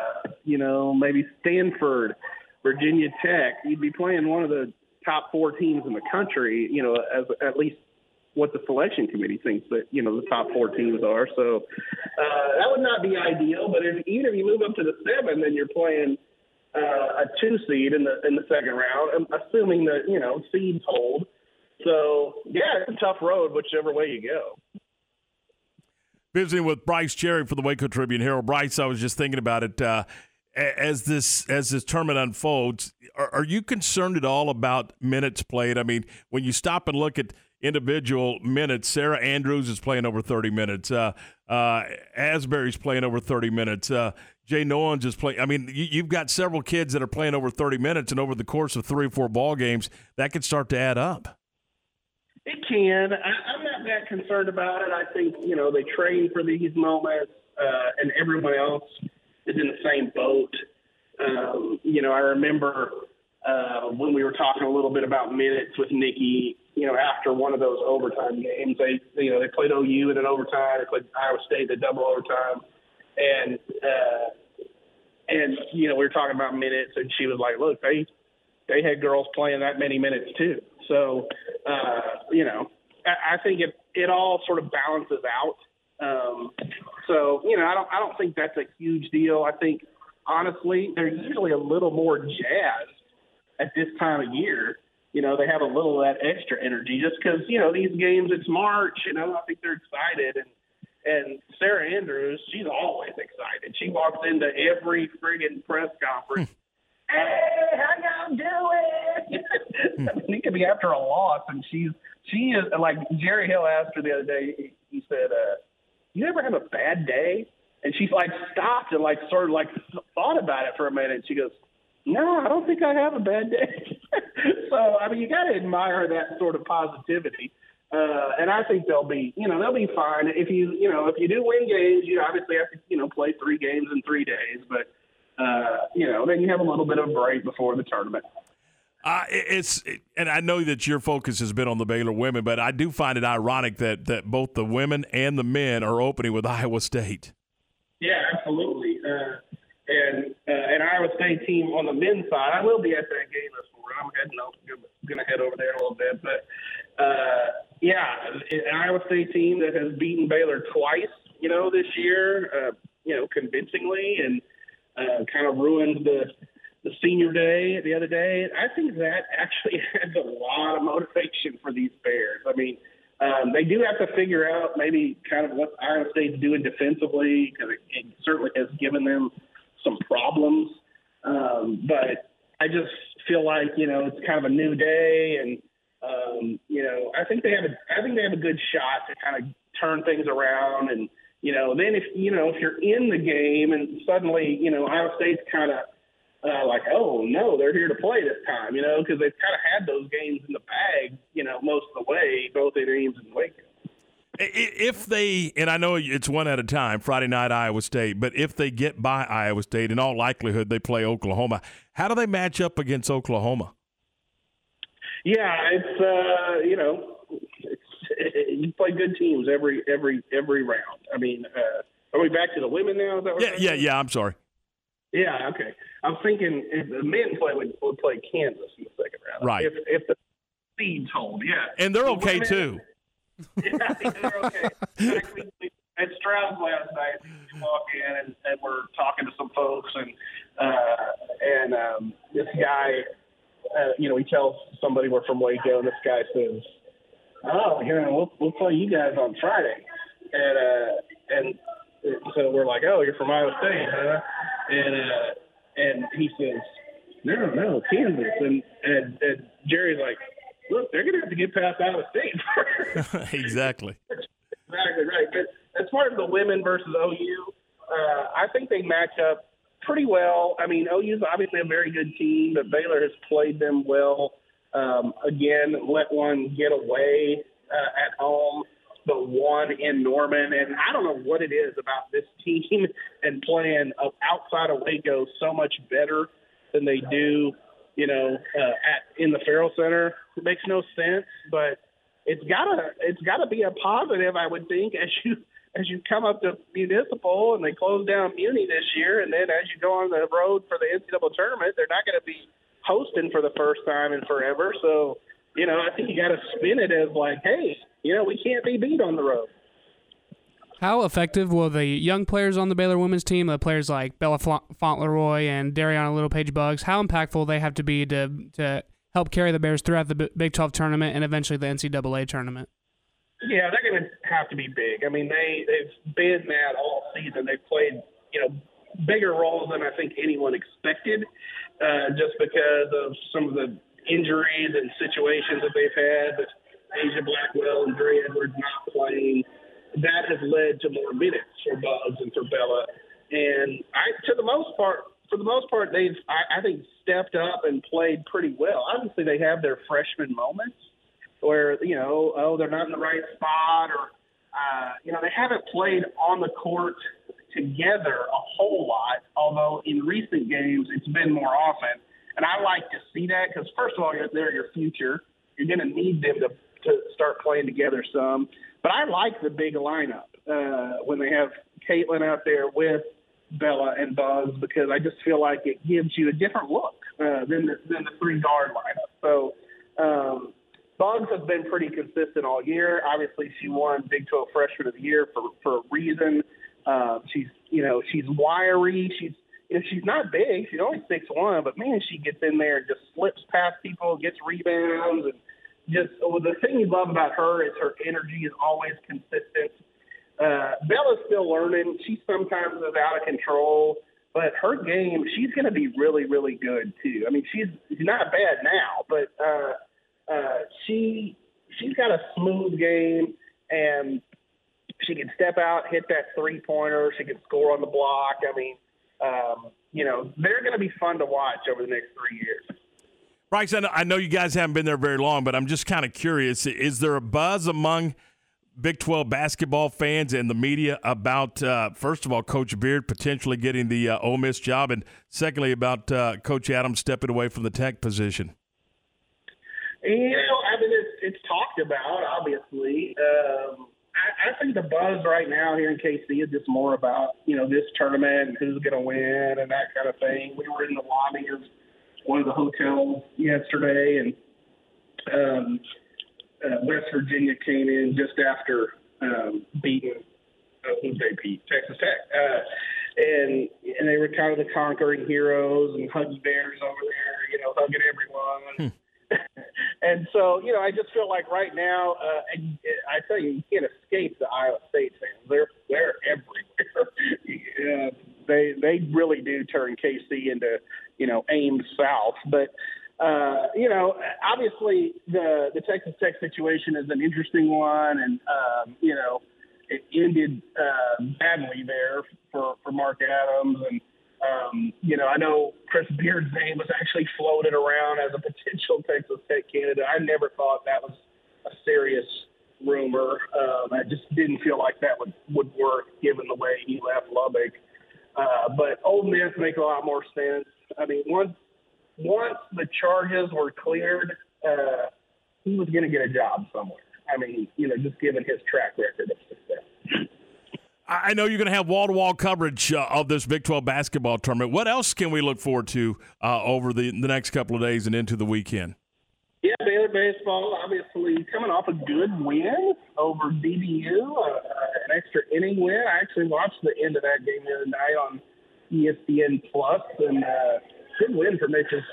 you know, maybe Stanford, Virginia Tech. You'd be playing one of the top 4 teams in the country, you know, as at least what the selection committee thinks that, you know, the top 4 teams are. So that would not be ideal, but if either you move up to the 7, then you're playing a 2 seed in the second round, assuming that, you know, seeds hold. So yeah, it's a tough road whichever way you go. Visiting with Bryce Cherry for the Waco Tribune Herald. Bryce, I was just thinking about it. As this tournament unfolds, are you concerned at all about minutes played? I mean, when you stop and look at individual minutes, Sarah Andrews is playing over 30 minutes. Asbury's playing over 30 minutes. Jay Noens is playing. I mean, you've got several kids that are playing over 30 minutes, and over the course of 3 or 4 ball games, that could start to add up. It can. I'm not that concerned about it. I think, you know, they train for these moments, and everyone else is in the same boat. You know, I remember when we were talking a little bit about minutes with Nikki, you know, after one of those overtime games, they played OU in an overtime, they played Iowa State in a double overtime. And you know, we were talking about minutes, and she was like, look, they had girls playing that many minutes too. So, you know, I think it all sort of balances out. So, you know, I don't think that's a huge deal. I think, honestly, they're usually a little more jazzed at this time of year. You know, they have a little of that extra energy just because, you know, these games, it's March, you know, I think they're excited. And Sarah Andrews, she's always excited. She walks into every friggin' press conference. Hey, how y'all doing? I mean, it could be after a loss, and she is, like Jerry Hill asked her the other day, he said, you ever have a bad day? And she's like stopped and like sort of like thought about it for a minute. She goes, no, I don't think I have a bad day. So, I mean, you got to admire that sort of positivity. And I think they'll be fine. If you do win games, you obviously have to, you know, play 3 games in 3 days. But, you know, then you have a little bit of a break before the tournament. And I know that your focus has been on the Baylor women, but I do find it ironic that both the women and the men are opening with Iowa State. Yeah, absolutely. And Iowa State team on the men's side, I will be at that game this morning. I'm going to head over there in a little bit. But, yeah, an Iowa State team that has beaten Baylor twice, you know, this year, you know, convincingly, and kind of ruined the senior day the other day. I think that actually adds a lot of motivation for these Bears. I mean, they do have to figure out maybe kind of what Iowa State's doing defensively, because it certainly has given them some problems. But I just feel like, you know, it's kind of a new day, and you know, I think they have a good shot to kind of turn things around. And you know, then if you're in the game and suddenly, you know, Iowa State's kind of like, oh no, they're here to play this time, you know, because they've kind of had those games in the bag, you know, most of the way, both in Ames and Waco. If they, and I know it's one at a time, Friday night Iowa State, but if they get by Iowa State, in all likelihood they play Oklahoma. How do they match up against Oklahoma? Yeah, it's you know, you play good teams every round. I mean, are we back to the women now? Is that what yeah. I'm sorry. Yeah, okay. I'm thinking if the men would play Kansas in the second round. Right. If the seeds hold, yeah. And they're okay, the women, too. Yeah, I think they're okay. I had Stroud's last night. We walk in and we're talking to some folks, and this guy, you know, he tells somebody we're from Waco, and this guy says, oh, you know, we'll play you guys on Friday. And so we're like, oh, you're from Iowa State, huh? And he says, no, Kansas. And Jerry's like, look, they're going to have to get past Iowa State first. Exactly. Exactly right. But as far as the women versus OU, I think they match up pretty well. I mean, OU's obviously a very good team, but Baylor has played them well. Again, let one get away at home, the one in Norman. And I don't know what it is about this team and playing outside of Waco so much better than they do, you know, in the Farrell Center. It makes no sense, but it's gotta be a positive, I would think, as you come up to Municipal, and they close down Muni this year, and then as you go on the road for the NCAA tournament, they're not going to be hosting for the first time in forever. So, you know, I think you got to spin it as like, hey, you know, we can't be beat on the road. How effective will the young players on the Baylor women's team, the players like Bella Fauntleroy and Dariana Littlepage-Buggs, how impactful they have to be to help carry the Bears throughout the Big 12 tournament and eventually the NCAA tournament? Yeah, they're going to have to be big. I mean, they've been that all season. They've played, you know, bigger roles than I think anyone expected, just because of some of the injuries and situations that they've had with Asia Blackwell and Dre Edwards not playing. That has led to more minutes for Buggs and for Bella. And for the most part, they've, I think, stepped up and played pretty well. Obviously, they have their freshman moments where, you know, oh, they're not in the right spot, or, you know, they haven't played on the court together a whole lot, although in recent games it's been more often. And I like to see that because, first of all, they're your future. You're going to need them to start playing together some. But I like the big lineup when they have Caitlyn out there with Bella and Buzz, because I just feel like it gives you a different look than the three-guard lineup. So Buggs has been pretty consistent all year. Obviously, she won Big 12 Freshman of the Year for a reason. She's wiry. She's not big. She's only 6'1", but, man, she gets in there and just slips past people, gets rebounds. And the thing you love about her is her energy is always consistent. Bella's still learning. She sometimes is out of control, but her game, she's going to be really, really good, too. I mean, she's not bad now, but she's got a smooth game, and she can step out, hit that three-pointer. She can score on the block. I mean, you know, they're going to be fun to watch over the next 3 years. Bryce, I know you guys haven't been there very long, but I'm just kind of curious. Is there a buzz among Big 12 basketball fans and the media about, first of all, Coach Beard potentially getting the Ole Miss job, and secondly, about Coach Adams stepping away from the Tech position? You know, I mean, it's talked about, obviously. I think the buzz right now here in KC is just more about, you know, this tournament and who's going to win and that kind of thing. We were in the lobby of one of the hotels yesterday, and West Virginia came in just after beating Texas Tech. And they were kind of the conquering heroes, and Huggy Bears over there, you know, hugging everyone. And so, you know, I just feel like right now, I tell you can't escape the Iowa State fans. They're everywhere. They really do turn KC into, you know, Ames South. But, you know, obviously the Texas Tech situation is an interesting one, and, you know, it ended badly there for Mark Adams. And, you know, I know Chris Beard's name was actually floated around as a potential Texas Tech candidate. I never thought that was a serious rumor. I just didn't feel like that would work given the way he left Lubbock. But Ole Miss makes a lot more sense. I mean, once the charges were cleared, he was going to get a job somewhere. I mean, you know, just given his track record of success. I know you're going to have wall-to-wall coverage of this Big 12 basketball tournament. What else can we look forward to over the next couple of days and into the weekend? Yeah, Baylor baseball, obviously, coming off a good win over DBU, an extra inning win. I actually watched the end of that game the other night on ESPN Plus, and good win for Mitch's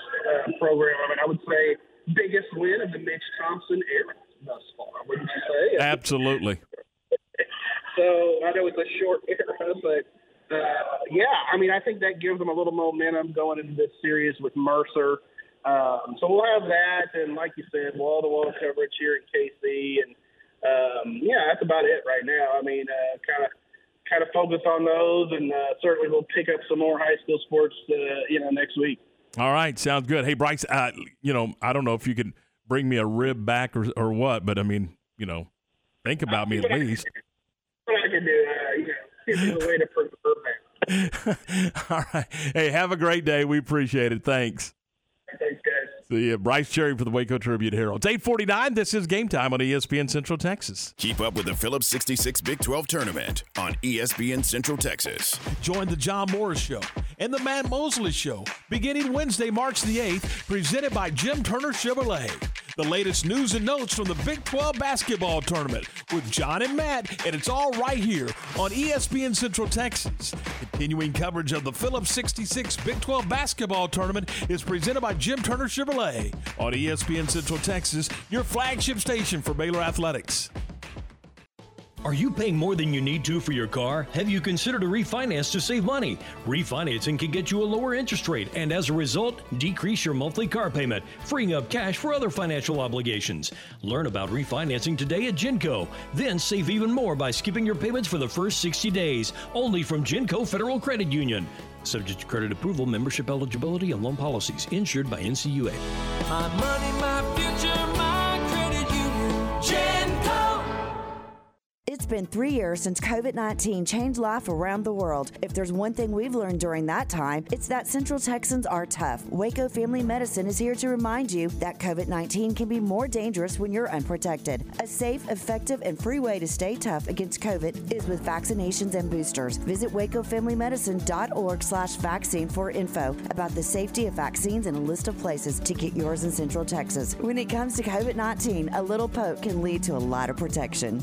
program. I mean, I would say biggest win of the Mitch Thompson era thus far, wouldn't you say? Absolutely. So I know it's a short era, but I think that gives them a little momentum going into this series with Mercer. So we'll have that, and like you said, wall-to-wall coverage here in KC. And, that's about it right now. I mean, kind of focus on those, and certainly we'll pick up some more high school sports, next week. All right, sounds good. Hey, Bryce, I don't know if you could bring me a rib back or what, but, think about me at least. What I can do, here's a way to prove it. All right. Hey, have a great day. We appreciate it. Thanks. Thanks, guys. See you. Bryce Cherry for the Waco Tribune Herald. It's 8:49. This is Game Time on ESPN Central Texas. Keep up with the Phillips 66 Big 12 Tournament on ESPN Central Texas. Join the John Morris Show and the Matt Mosley Show beginning Wednesday, March the 8th, presented by Jim Turner Chevrolet. The latest news and notes from the Big 12 basketball tournament with John and Matt, and it's all right here on ESPN Central Texas. Continuing coverage of the Phillips 66 Big 12 basketball tournament is presented by Jim Turner Chevrolet on ESPN Central Texas, your flagship station for Baylor Athletics. Are you paying more than you need to for your car? Have you considered a refinance to save money? Refinancing can get you a lower interest rate and, as a result, decrease your monthly car payment, freeing up cash for other financial obligations. Learn about refinancing today at GENCO. Then save even more by skipping your payments for the first 60 days, only from GENCO Federal Credit Union. Subject to credit approval, membership eligibility, and loan policies. Insured by NCUA. My money, my future, my credit union. GENCO. It's been 3 years since COVID-19 changed life around the world. If there's one thing we've learned during that time, it's that Central Texans are tough. Waco Family Medicine is here to remind you that COVID-19 can be more dangerous when you're unprotected. A safe, effective, and free way to stay tough against COVID is with vaccinations and boosters. Visit wacofamilymedicine.org/vaccine for info about the safety of vaccines and a list of places to get yours in Central Texas. When it comes to COVID-19, a little poke can lead to a lot of protection.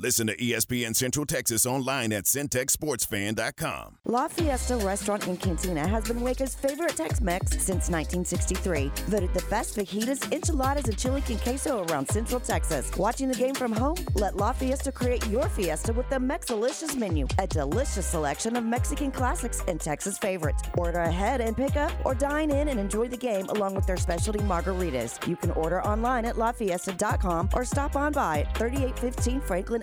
Listen to ESPN Central Texas online at CentexSportsFan.com. La Fiesta Restaurant and Cantina has been Waco's favorite Tex-Mex since 1963. Voted the best fajitas, enchiladas, and chili con queso around Central Texas. Watching the game from home? Let La Fiesta create your fiesta with the Mexalicious menu, a delicious selection of Mexican classics and Texas favorites. Order ahead and pick up, or dine in and enjoy the game along with their specialty margaritas. You can order online at LaFiesta.com or stop on by at 3815 Franklin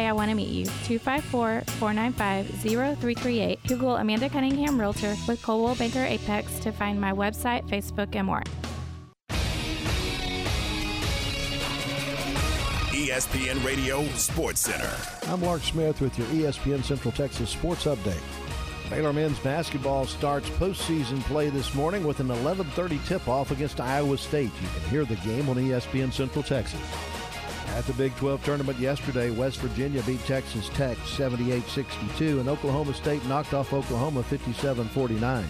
I want to meet you. 254-495-0338. Google Amanda Cunningham Realtor with Coldwell Banker Apex to find my website, Facebook, and more. ESPN Radio Sports Center. I'm Lark Smith with your ESPN Central Texas Sports Update. Baylor men's basketball starts postseason play this morning with an 11:30 tip-off against Iowa State. You can hear the game on ESPN Central Texas. At the Big 12 tournament yesterday, West Virginia beat Texas Tech 78-62, and Oklahoma State knocked off Oklahoma 57-49.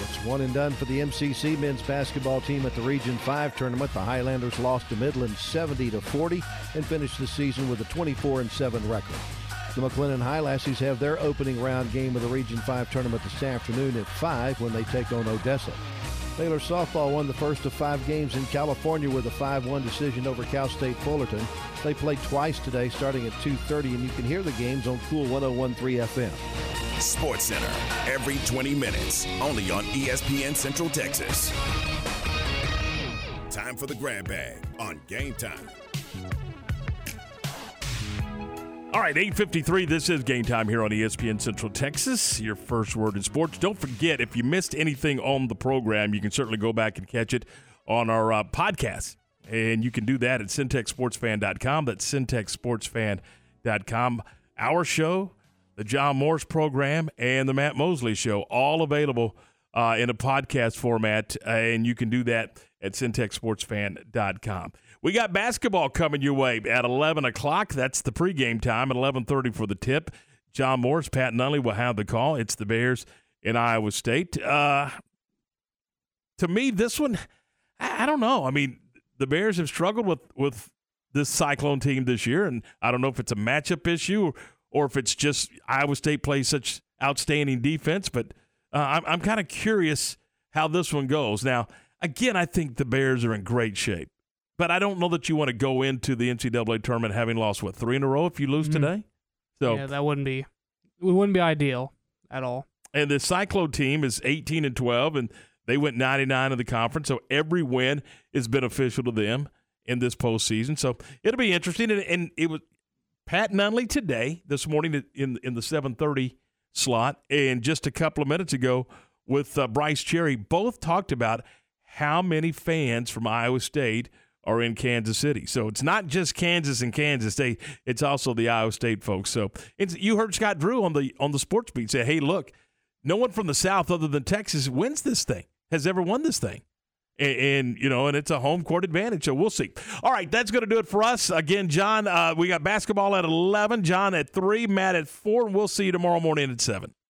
It's one and done for the MCC men's basketball team at the Region 5 tournament. The Highlanders lost to Midland 70-40 and finished the season with a 24-7 record. The McLennan High Lassies have their opening round game of the Region 5 tournament this afternoon at 5 when they take on Odessa. Baylor softball won the first of 5 games in California with a 5-1 decision over Cal State Fullerton. They play twice today starting at 2:30, and you can hear the games on Cool 101.3 FM. Sports Center, every 20 minutes, only on ESPN Central Texas. Time for the grab bag on Game Time. All right, 8:53, this is Game Time here on ESPN Central Texas, your first word in sports. Don't forget, if you missed anything on the program, you can certainly go back and catch it on our podcast. And you can do that at CentexSportsFan.com. That's CentexSportsFan.com. Our show, the John Morris program, and the Matt Mosley show, all available in a podcast format, and you can do that at CentexSportsFan.com. We got basketball coming your way at 11 o'clock. That's the pregame time at 11:30 for the tip. John Morris, Pat Nunley will have the call. It's the Bears in Iowa State. To me, this one, I don't know. I mean, the Bears have struggled with this Cyclone team this year, and I don't know if it's a matchup issue or if it's just Iowa State plays such outstanding defense, but I'm kind of curious how this one goes. Now, again, I think the Bears are in great shape. But I don't know that you want to go into the NCAA tournament having lost, what, 3 in a row if you lose today? So yeah, it wouldn't be ideal at all. And the Cyclone team is 18-12, and they went 9-9 in the conference. So every win is beneficial to them in this postseason. So it'll be interesting. And it was Pat Nunley today, this morning in the 7:30 slot, and just a couple of minutes ago with Bryce Cherry, both talked about how many fans from Iowa State are in Kansas City. So it's not just Kansas and Kansas State, it's also the Iowa State folks. So you heard Scott Drew on the sports beat say, hey, look, no one from the South other than Texas wins this thing, has ever won this thing. And it's a home court advantage, so we'll see. All right, that's going to do it for us. Again, John, we got basketball at 11, John at 3, Matt at 4, and we'll see you tomorrow morning at 7.